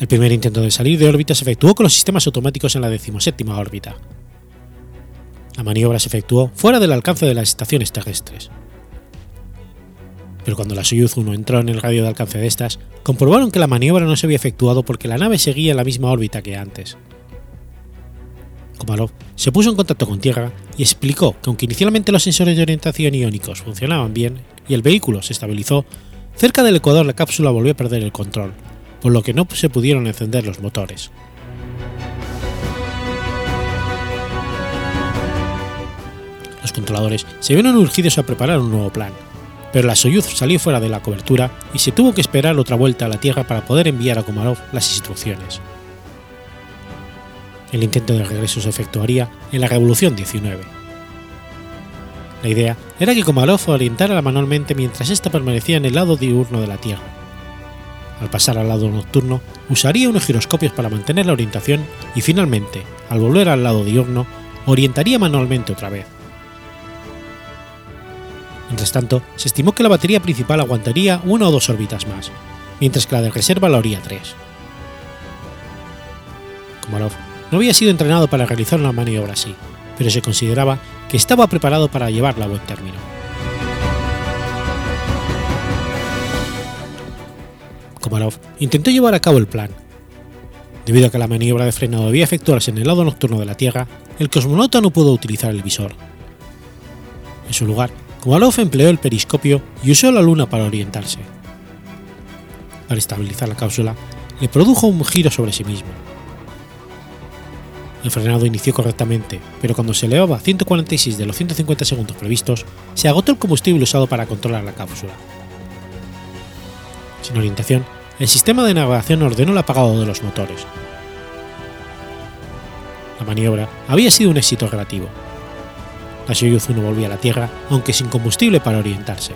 El primer intento de salir de órbita se efectuó con los sistemas automáticos en la 17ª órbita. La maniobra se efectuó fuera del alcance de las estaciones terrestres. Pero cuando la Soyuz 1 entró en el radio de alcance de estas, comprobaron que la maniobra no se había efectuado porque la nave seguía en la misma órbita que antes. Komarov se puso en contacto con Tierra y explicó que aunque inicialmente los sensores de orientación iónicos funcionaban bien y el vehículo se estabilizó, cerca del ecuador la cápsula volvió a perder el control, por lo que no se pudieron encender los motores. Los controladores se vieron urgidos a preparar un nuevo plan, pero la Soyuz salió fuera de la cobertura y se tuvo que esperar otra vuelta a la Tierra para poder enviar a Komarov las instrucciones. El intento de regreso se efectuaría en la Revolución 19. La idea era que Komarov orientara manualmente mientras ésta permanecía en el lado diurno de la Tierra. Al pasar al lado nocturno, usaría unos giroscopios para mantener la orientación y finalmente, al volver al lado diurno, orientaría manualmente otra vez. Mientras tanto, se estimó que la batería principal aguantaría 1 o 2 órbitas más, mientras que la de reserva la haría 3. Komarov no había sido entrenado para realizar una maniobra así, pero se consideraba que estaba preparado para llevarla a buen término. Komarov intentó llevar a cabo el plan. Debido a que la maniobra de frenado debía efectuarse en el lado nocturno de la Tierra, el cosmonauta no pudo utilizar el visor. En su lugar, Komarov empleó el periscopio y usó la Luna para orientarse. Al estabilizar la cápsula, le produjo un giro sobre sí mismo. El frenado inició correctamente, pero cuando se elevaba a 146 de los 150 segundos previstos, se agotó el combustible usado para controlar la cápsula. Sin orientación, el sistema de navegación ordenó el apagado de los motores. La maniobra había sido un éxito relativo. La Soyuz 1 volvía a la Tierra, aunque sin combustible para orientarse,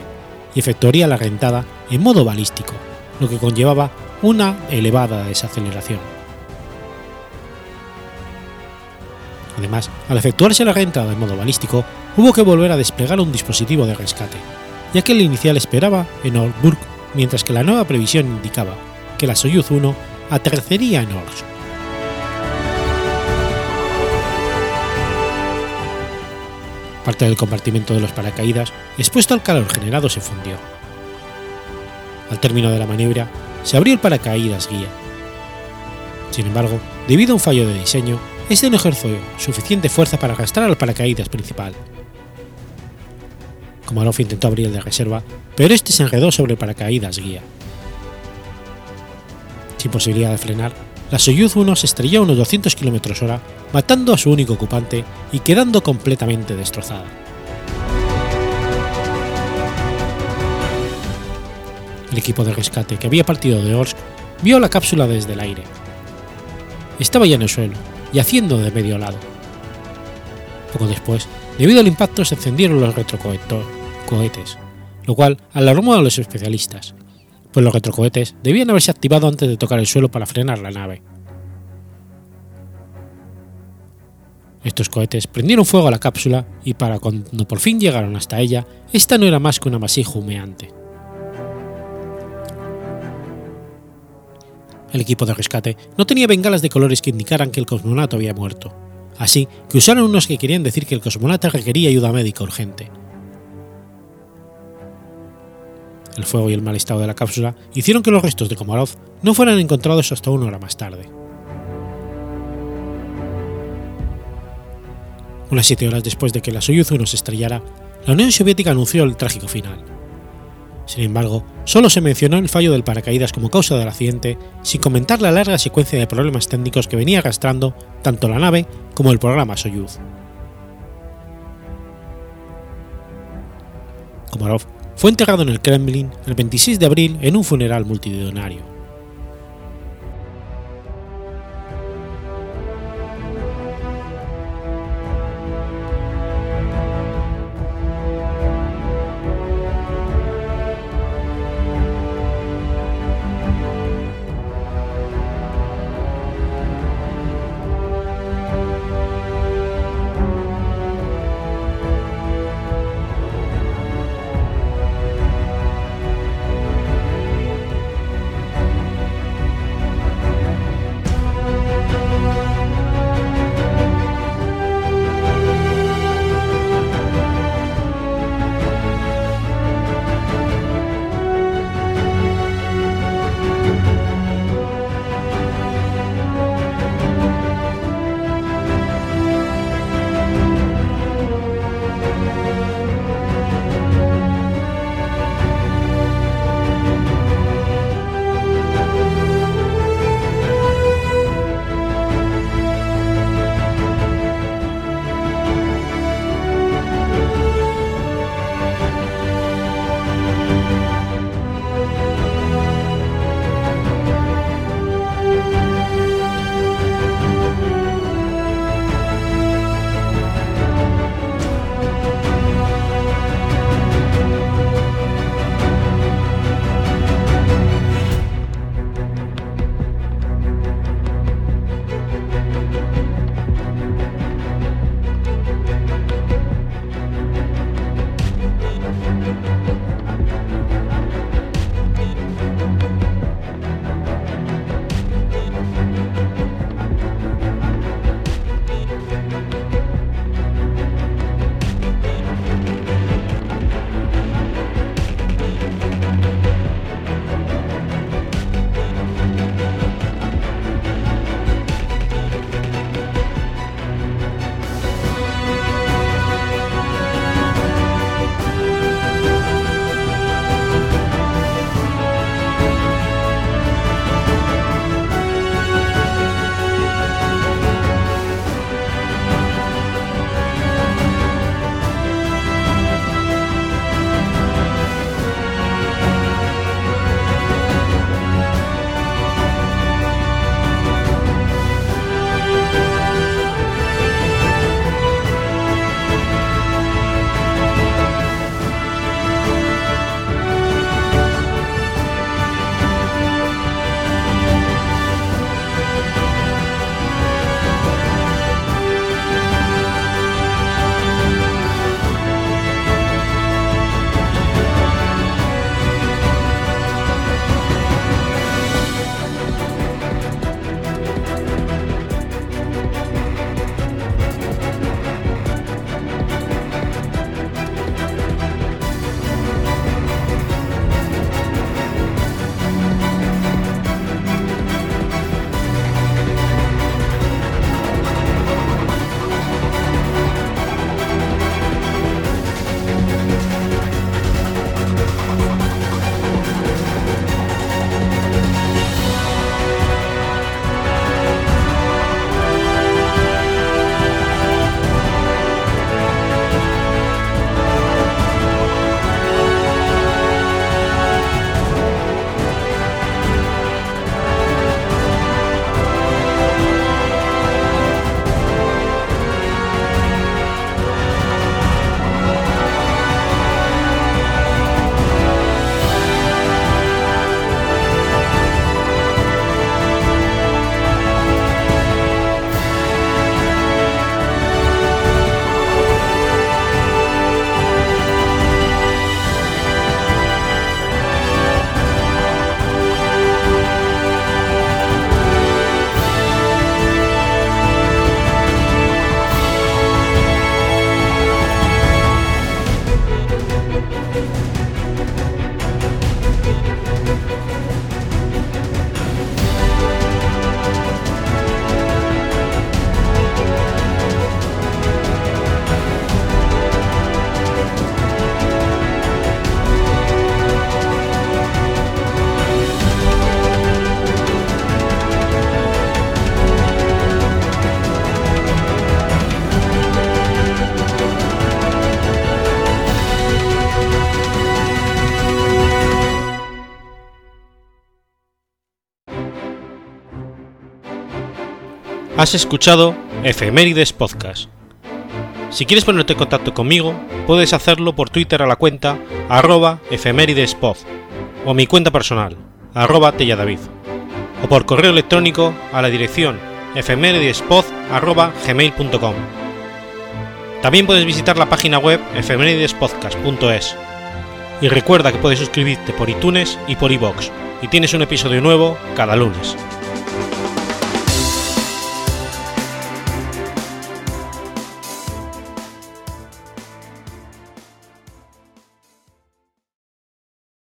y efectuaría la rentada en modo balístico, lo que conllevaba una elevada desaceleración. Además, al efectuarse la rentada en modo balístico, hubo que volver a desplegar un dispositivo de rescate, ya que el inicial esperaba en Orenburg, mientras que la nueva previsión indicaba que la Soyuz 1 aterrizaría en Orsk. Parte del compartimento de los paracaídas, expuesto al calor generado, se fundió. Al término de la maniobra, se abrió el paracaídas guía. Sin embargo, debido a un fallo de diseño, este no ejerció suficiente fuerza para arrastrar al paracaídas principal. Komarov intentó abrir el de reserva, pero este se enredó sobre el paracaídas guía. Sin posibilidad de frenar, la Soyuz 1 se estrelló a unos 200 km/h, matando a su único ocupante y quedando completamente destrozada. El equipo de rescate que había partido de Orsk vio la cápsula desde el aire. Estaba ya en el suelo y haciendo de medio lado. Poco después, debido al impacto, se encendieron los retrocohetes, lo cual alarmó a los especialistas, pues los retrocohetes debían haberse activado antes de tocar el suelo para frenar la nave. Estos cohetes prendieron fuego a la cápsula y para cuando por fin llegaron hasta ella, esta no era más que un amasijo humeante. El equipo de rescate no tenía bengalas de colores que indicaran que el cosmonauta había muerto, así que usaron unos que querían decir que el cosmonauta requería ayuda médica urgente. El fuego y el mal estado de la cápsula hicieron que los restos de Komarov no fueran encontrados hasta una hora más tarde. Unas 7 horas después de que la Soyuz 1 se estrellara, la Unión Soviética anunció el trágico final. Sin embargo, solo se mencionó el fallo del paracaídas como causa del accidente, sin comentar la larga secuencia de problemas técnicos que venía arrastrando tanto la nave como el programa Soyuz. Komarov fue enterrado en el Kremlin el 26 de abril en un funeral multitudinario. Has escuchado Efemérides Podcast. Si quieres ponerte en contacto conmigo, puedes hacerlo por Twitter a la cuenta @efemeridespod o mi cuenta personal @telladavid o por correo electrónico a la dirección efemeridespod@gmail.com. También puedes visitar la página web efemeridespodcast.es. Y recuerda que puedes suscribirte por iTunes y por iVoox, y tienes un episodio nuevo cada lunes.